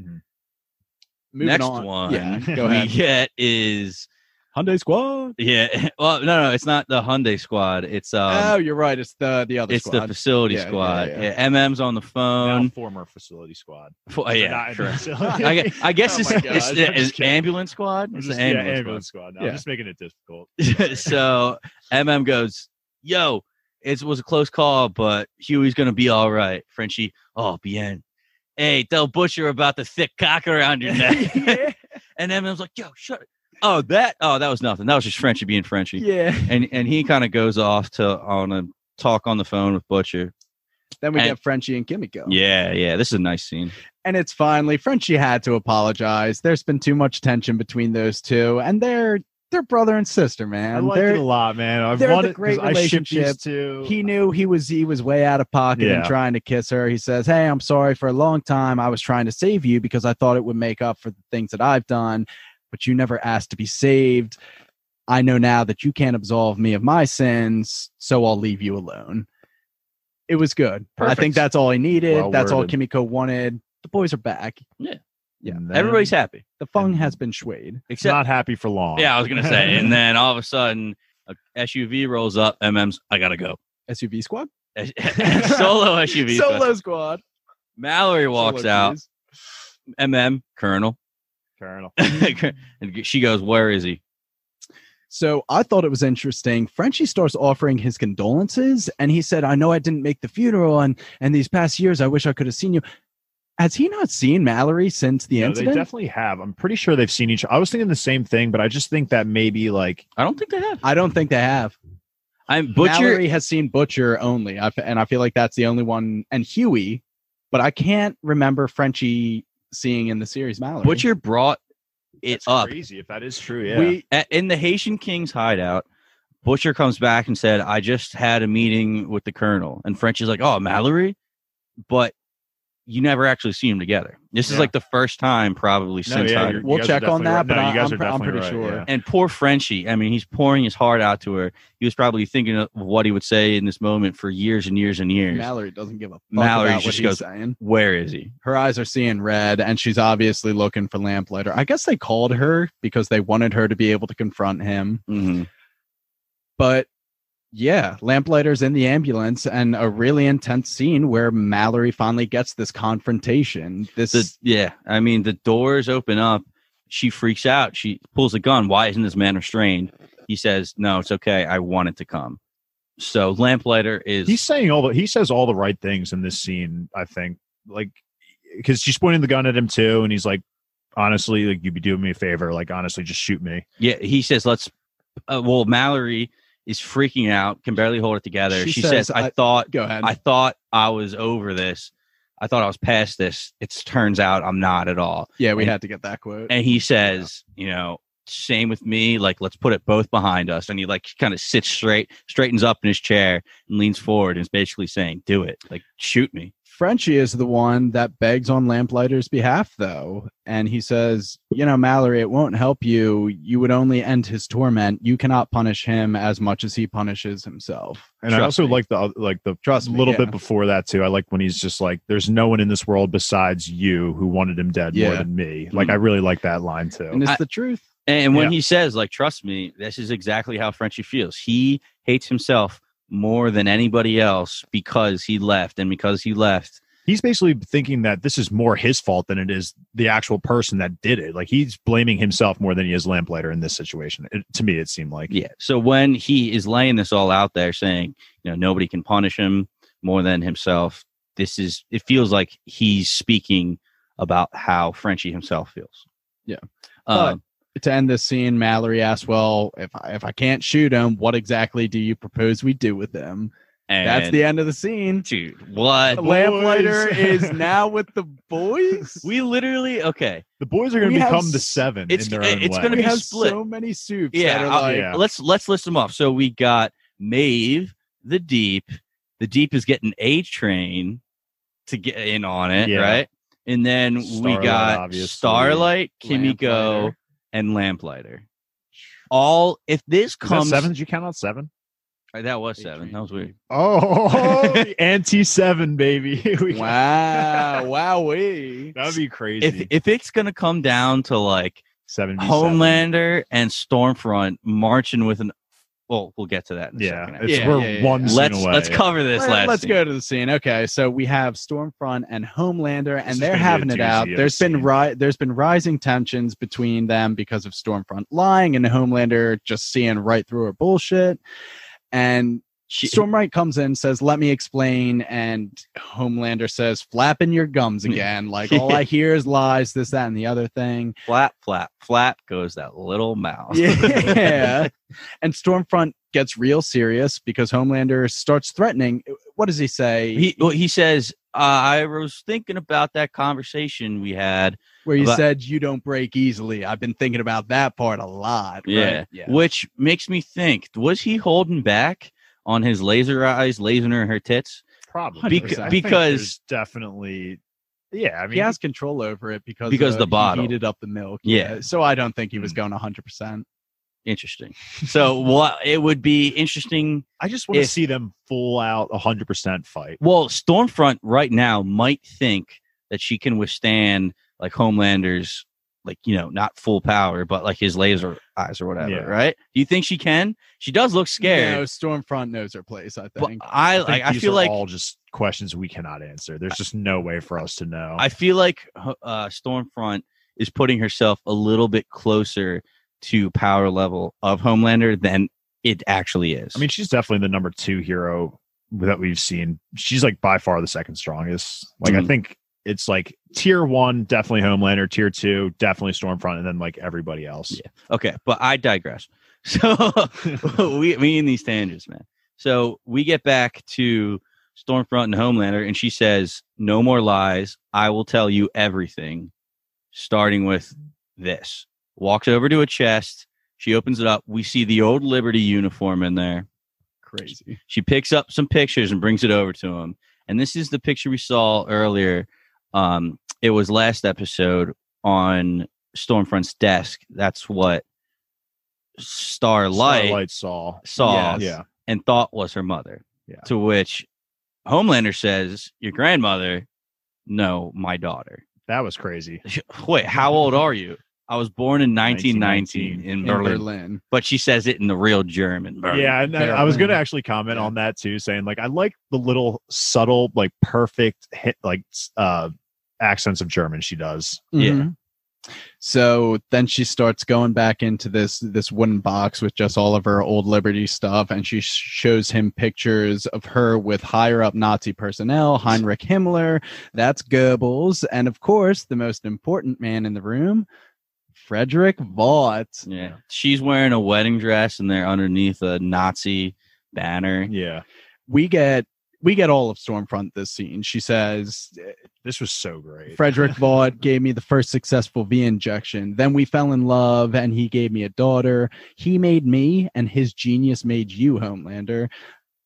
Moving on. Next one we get is Hyundai Squad. Yeah. Well, no, it's not the Hyundai Squad. It's oh, you're right. It's the other. It's squad. The facility squad. Yeah. MM's on the phone. Now former facility squad. Yeah, sure. I guess it's ambulance squad. It's the ambulance squad. No, yeah. I'm just making it difficult. So MM goes, "Yo, it was a close call, but Huey's gonna be all right." Frenchie, "Oh, bien. Hey, tell Butcher about the thick cock around your neck." Yeah. And MM's like, "Yo, shut it." Oh, that was nothing. That was just Frenchie being Frenchie. Yeah. And he kind of goes off to on a talk on the phone with Butcher. Then we get Frenchie and Kimiko. Yeah. This is a nice scene. And it's finally Frenchie had to apologize. There's been too much tension between those two, and they're brother and sister, man. I like it a lot, man. I've wanted a great relationship. He knew he was way out of pocket and trying to kiss her. He says, "Hey, I'm sorry for a long time. I was trying to save you because I thought it would make up for the things that I've done. But you never asked to be saved. I know now that you can't absolve me of my sins, so I'll leave you alone." It was good. Perfect. I think that's all he needed. Well that's worded. All Kimiko wanted. The boys are back. Yeah. Then, everybody's happy. The fung has been swayed. Except not happy for long. Yeah, I was going to say. And then all of a sudden, a SUV rolls up. MM's, "I got to go." SUV squad? Solo SUV squad. Solo squad. Mallory walks out. Please. Colonel. And she goes, "Where is he?" So I thought it was interesting. Frenchie starts offering his condolences, and he said, "I know I didn't make the funeral, and these past years, I wish I could have seen you." Has he not seen Mallory since the incident? They definitely have. I'm pretty sure they've seen each other. I was thinking the same thing, but I just think that maybe like... I don't think they have. Mallory has seen Butcher only, and I feel like that's the only one, and Huey, but I can't remember Frenchie... seeing in the series Mallory. Butcher brought it That's up. Crazy if that is true, yeah. In the Haitian King's hideout, Butcher comes back and said, "I just had a meeting with the Colonel." And Frenchie's like, "Oh, Mallory?" But you never actually see them together. This is like the first time probably since we'll check on that, right. But no, I'm pretty right, sure. Yeah. And poor Frenchie, I mean, he's pouring his heart out to her. He was probably thinking of what he would say in this moment for years and years and years. Mallory doesn't give a fuck about what he's saying. Where is he? Her eyes are seeing red, and she's obviously looking for Lamplighter. I guess they called her because they wanted her to be able to confront him. Mm-hmm. But yeah, Lamplighter's in the ambulance, and a really intense scene where Mallory finally gets this confrontation. I mean, the doors open up. She freaks out. She pulls a gun. "Why isn't this man restrained?" He says, "No, it's okay. I wanted to come." So Lamplighter he says all the right things in this scene, I think, like, because she's pointing the gun at him too, and he's like, "Honestly, like, you'd be doing me a favor. Like, honestly, just shoot me." Yeah, he says, Mallory is freaking out, can barely hold it together. She says, I thought I was over this. I thought I was past this. It turns out I'm not at all. Yeah, we had to get that quote. And he says, same with me. Like, let's put it both behind us. And he like kind of sits straight, straightens up in his chair and leans forward and is basically saying, "Do it. Like, shoot me." Frenchie is the one that begs on Lamplighter's behalf, though. And he says, "Mallory, it won't help you. You would only end his torment. You cannot punish him as much as he punishes himself." And trust I also me. Like the trust little me, yeah. bit before that, too. I like when he's just like, "There's no one in this world besides you who wanted him dead more than me." Like, I really like that line, too. And it's the truth. And when he says, like, "Trust me," this is exactly how Frenchie feels. He hates himself more than anybody else because he left, and because he left, he's basically thinking that this is more his fault than it is the actual person that did it. Like, he's blaming himself more than he is Lamplighter in this situation. To me, it seemed like. Yeah. So when he is laying this all out there, saying, nobody can punish him more than himself, it feels like he's speaking about how Frenchie himself feels. Yeah. To end this scene, Mallory asks, "Well, if I can't shoot him, what exactly do you propose we do with him?" And that's the end of the scene. Dude, what? Lamplighter is now with the boys. We literally the boys are going to become the seven. It's going to be split. So many soups. Yeah, let's list them off. So we got Maeve, the Deep. The Deep is getting A-Train to get in on it, right? And then we got Starlight, Kimiko, and Lamplighter. All if this comes seven. Did you count on seven? That was seven. That was weird. Oh, anti-7, baby. Wow, wowee. That would be crazy. If it's gonna come down to like Homelander and Stormfront marching with an. Well, we'll get to that. In a second. Let's cover this. Let's go to the scene. Okay, so we have Stormfront and Homelander, and they're having it out. There's been rising tensions between them because of Stormfront lying and Homelander just seeing right through her bullshit. And Stormlight comes in, says, "Let me explain," and Homelander says, "Flapping your gums again. Like all I hear is lies, this, that, and the other thing." Flap, flap, flap goes that little mouse. Yeah. And Stormfront gets real serious because Homelander starts threatening. What does he say? He says, "I was thinking about that conversation we had where you said you don't break easily. I've been thinking about that part a lot." Yeah. Right? Yeah. Which makes me think: was he holding back on his laser eyes, lasering her tits? Probably. Because definitely, yeah. I mean, he has control over it because the bottle heated up the milk. Yeah. So I don't think he was going 100%. Interesting. So it would be interesting. I just want to see them full out 100% fight. Well, Stormfront right now might think that she can withstand like Homelander's, like, you know, not full power, but like his laser eyes or whatever, right? Do you think she can? She does look scared. No, Stormfront knows her place, I think. But I feel like all just questions we cannot answer. There's just no way for us to know. I feel like Stormfront is putting herself a little bit closer to power level of Homelander than it actually is. I mean, she's definitely the number 2 hero that we've seen. She's like by far the second strongest. Like I think it's like tier 1, definitely Homelander, tier 2, definitely Stormfront, and then like everybody else. Yeah. Okay, but I digress. So we in these tangents, man. So we get back to Stormfront and Homelander, and she says, "No more lies. I will tell you everything, starting with this." Walks over to a chest. She opens it up. We see the old Liberty uniform in there. Crazy. She picks up some pictures and brings it over to him. And this is the picture we saw earlier. It was last episode on Stormfront's desk. That's what Starlight saw and thought was her mother. Yeah. To which Homelander says, "Your grandmother? No, my daughter." That was crazy. Wait, how old are you? I was born in 1919 in Berlin. But she says it in the real German. Berlin. Yeah, and I was going to actually comment on that too, saying like I like the little subtle, like perfect hit, like accents of German she does. Mm-hmm. Yeah. So then she starts going back into this wooden box with just all of her old Liberty stuff, and she shows him pictures of her with higher up Nazi personnel, Heinrich Himmler, that's Goebbels, and of course the most important man in the room, Frederick Vought. Yeah, she's wearing a wedding dress, and they're underneath a Nazi banner. Yeah, we get all of Stormfront this scene. She says, "This was so great. Frederick Vought gave me the first successful V injection. Then we fell in love, and he gave me a daughter. He made me, and his genius made you, Homelander.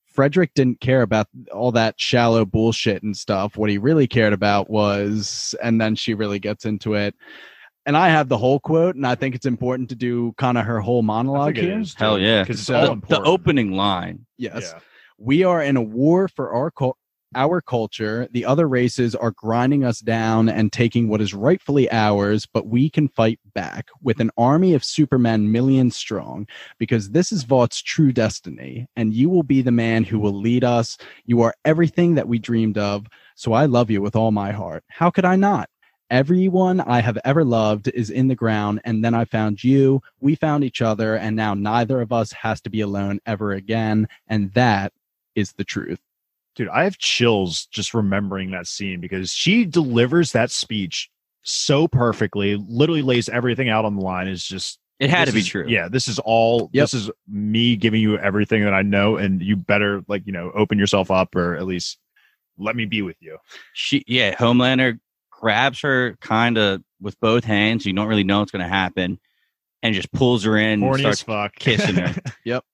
Frederick didn't care about all that shallow bullshit and stuff. What he really cared about was," and then she really gets into it. And I have the whole quote, and I think it's important to do kind of her whole monologue here. Hell yeah. Because the opening line. Yes. Yeah. "We are in a war for our culture. The other races are grinding us down and taking what is rightfully ours, but we can fight back with an army of supermen millions strong, because this is Vaught's true destiny, and you will be the man who will lead us. You are everything that we dreamed of, so I love you with all my heart. How could I not? Everyone I have ever loved is in the ground, and then I found you. We found each other, and now neither of us has to be alone ever again. And that is the truth." Dude, I have chills just remembering that scene, because she delivers that speech so perfectly, literally lays everything out on the line. It's just, it had to be true. Yeah, this is all, this is me giving you everything that I know, and you better, like, you know, open yourself up, or at least let me be with you. Homelander grabs her kind of with both hands. You don't really know what's going to happen, and just pulls her in. Horny and starts kissing her. Yep.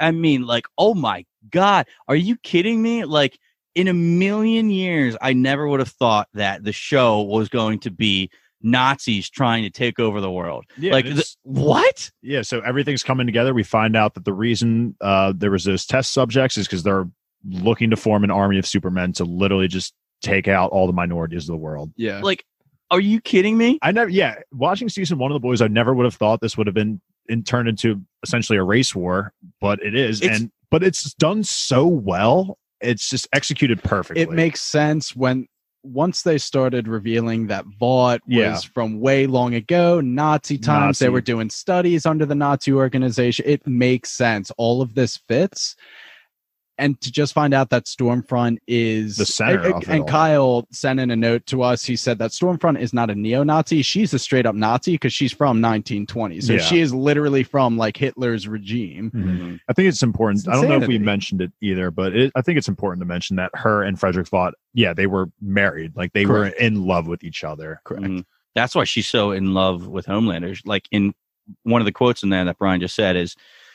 I mean, like, oh my God, are you kidding me? Like, in a million years, I never would have thought that the show was going to be Nazis trying to take over the world. Yeah, like, what? Yeah. So everything's coming together. We find out that the reason there was those test subjects is because they're looking to form an army of supermen to literally just take out all the minorities of the world. Yeah. Like, Are you kidding me? I never. Yeah, watching season one of The Boys, I never would have thought this would have been turned into essentially a race war, but it is, but it's done so well. It's just executed perfectly. It makes sense when once they started revealing that Vought was from way long ago, Nazi times. They were doing studies under the Nazi organization. It makes sense. All of this fits. And to just find out that Stormfront is the center and Kyle sent in a note to us. He said that Stormfront is not a neo-Nazi. She's a straight up Nazi because she's from 1920. So she is literally from like Hitler's regime. Mm-hmm. I think it's important. It's I don't know if we mentioned it either, but I think it's important to mention that her and Frederick Vought, they were married. Like they were in love with each other. Correct. Mm-hmm. That's why she's so in love with Homelander. Like in one of the quotes in there that Brian just said is,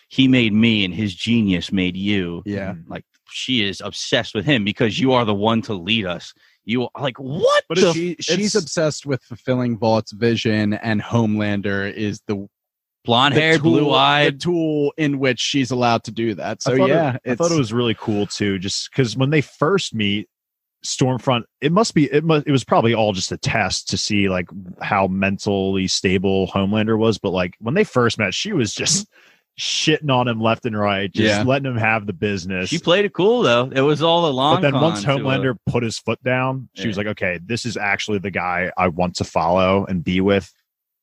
"He made me and his genius made you." Yeah. Like she is obsessed with him because you are the one to lead us. You are like, what? But she's obsessed with fulfilling Vaught's vision, and Homelander is the blonde haired, blue eyed tool in which she's allowed to do that. So I thought it was really cool too, just because when they first meet Stormfront, it was probably all just a test to see like how mentally stable Homelander was. But like when they first met, she was just shitting on him left and right, just letting him have the business. She played it cool though. It was all a long. But then once Homelander put his foot down, she was like, "Okay, this is actually the guy I want to follow and be with.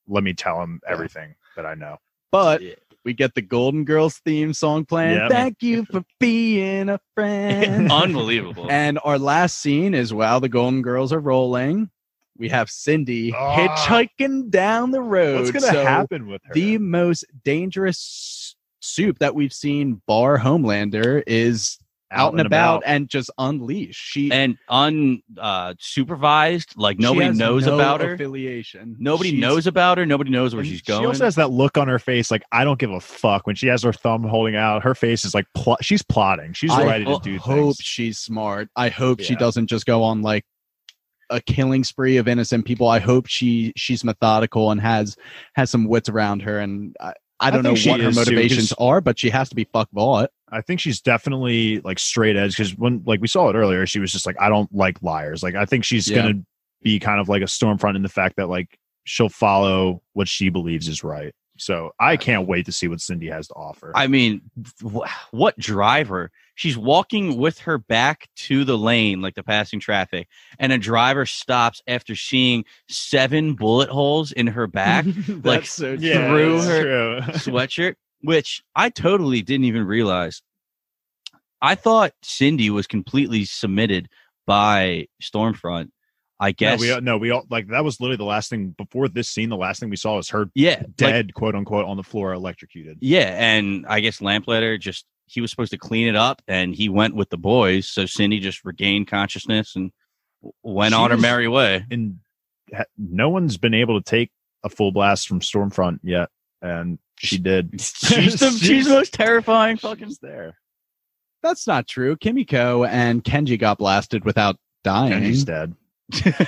Let me tell him everything that I know." But we get the Golden Girls theme song playing. Yep. Thank you for being a friend. Unbelievable. And our last scene is while the Golden Girls are rolling. We have Cindy hitchhiking down the road. What's going to happen with her? The most dangerous soup that we've seen, bar Homelander, is out and about and just unleashed. Unsupervised, like nobody knows about her. Affiliation. Nobody knows about her. Nobody knows where she's going. She also has that look on her face, like I don't give a fuck. When she has her thumb holding out, her face is like she's plotting. She's ready to do things. I hope she's smart. I hope she doesn't just go on like a killing spree of innocent people. I hope she's methodical and has some wits around her, and I don't know what her motivations are, but she has to be fuck Vought. I think she's definitely like straight edge, because when like we saw it earlier, she was just like, I don't like liars. Like I think she's gonna be kind of like a Stormfront in the fact that like she'll follow what she believes is right. So I can't wait to see what Cindy has to offer. I mean, what driver? She's walking with her back to the lane, like the passing traffic, and a driver stops after seeing 7 bullet holes in her back, like so through her sweatshirt, which I totally didn't even realize. I thought Cindy was completely submitted by Stormfront. I guess we all like that was literally the last thing before this scene. The last thing we saw was her dead, like, quote unquote, on the floor, electrocuted. Yeah. And I guess Lamplighter he was supposed to clean it up and he went with the boys. So Cindy just regained consciousness and went on her merry way. And no one's been able to take a full blast from Stormfront yet. And she did. She's the most terrifying fucking there. That's not true. Kimiko and Kenji got blasted without dying. Kenji's dead.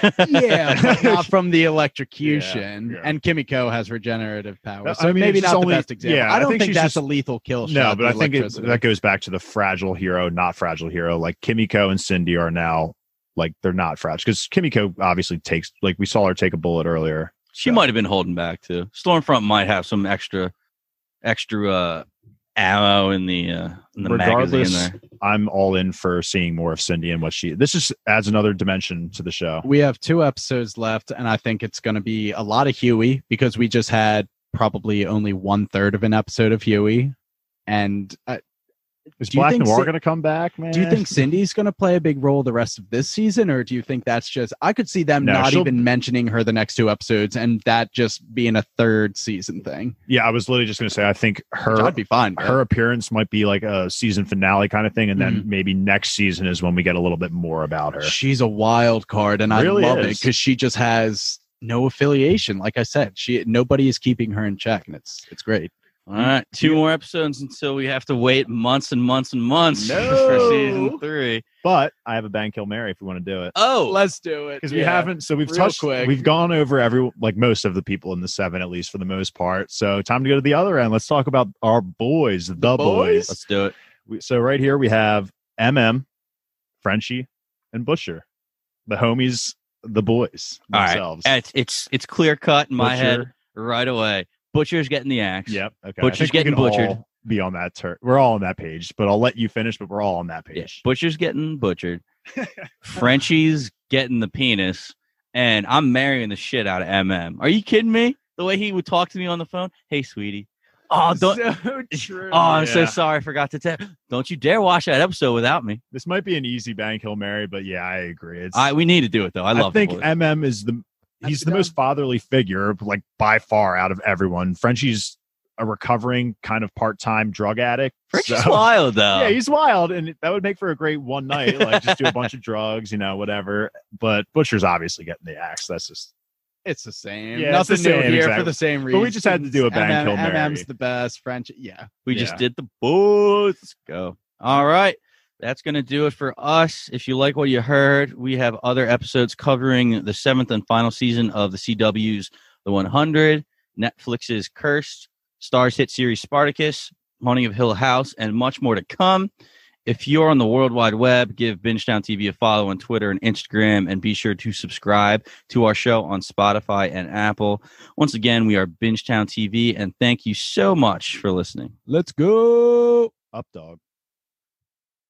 But not from the electrocution. And Kimiko has regenerative powers, so I mean, maybe not the best example. I don't think that's a lethal kill shot. No, but I think that goes back to the fragile hero, not fragile hero. Like Kimiko and Cindy are now like they're not fragile, because Kimiko obviously takes, like we saw her take a bullet earlier. She might have been holding back too. Stormfront might have some extra ammo in the regardless magazine there. I'm all in for seeing more of Cindy and what this just adds another dimension to the show. We have 2 episodes left, and I think it's going to be a lot of Huey, because we just had probably only 1/3 of an episode of Huey. And is Black Noir going to come back, man? Do you think Cindy's going to play a big role the rest of this season, or do you think that's just I could see them not even mentioning her the next 2 episodes and that just being a 3rd season thing? Yeah, I was literally just going to say I think I'd be fine. Her appearance might be like a season finale kind of thing, and then maybe next season is when we get a little bit more about her. She's a wild card, and I love it because she just has no affiliation. Like I said, nobody is keeping her in check, and it's great. All right, 2 more episodes until we have to wait months and months and months for season 3. But I have a bang Kill Mary if we want to do it. Oh, let's do it. Because we haven't, so we've gone over most of the people in the 7, at least for the most part. So time to go to the other end. Let's talk about our boys, the boys. Let's do it. So right here we have MM, Frenchie, and Butcher. The homies the boys themselves. All right. It's clear cut in my head right away. Butcher's getting the axe. Yep. Okay. Butcher's getting butchered. Be on that we're all on that page, but I'll let you finish, but we're all on that page. Yeah. Butcher's getting butchered. Frenchie's getting the penis, and I'm marrying the shit out of MM. Are you kidding me? The way he would talk to me on the phone. Hey, sweetie. Oh, so true. Oh, I'm so sorry. I forgot to tell. Don't you dare watch that episode without me. This might be an easy bank hill marry, but yeah, I agree. We need to do it though. I think MM is the most fatherly figure, like by far out of everyone. Frenchie's a recovering kind of part-time drug addict. Frenchie's wild though. Yeah, he's wild, and that would make for a great one night. Like just do a bunch of drugs, whatever. But Butcher's obviously getting the axe. That's just. It's the same. Yeah, nothing the same, new here exactly. For the same reason. But we just had to do a bang kill Mary. MM's the best. French. Yeah. We just did the boys. Let's go. All right. That's going to do it for us. If you like what you heard, we have other episodes covering the 7th and final season of the CW's The 100, Netflix's Cursed, Starz hit series Spartacus, Haunting of Hill House, and much more to come. If you're on the World Wide Web, give Bingetown TV a follow on Twitter and Instagram, and be sure to subscribe to our show on Spotify and Apple. Once again, we are Bingetown TV, and thank you so much for listening. Let's go! Up, dog.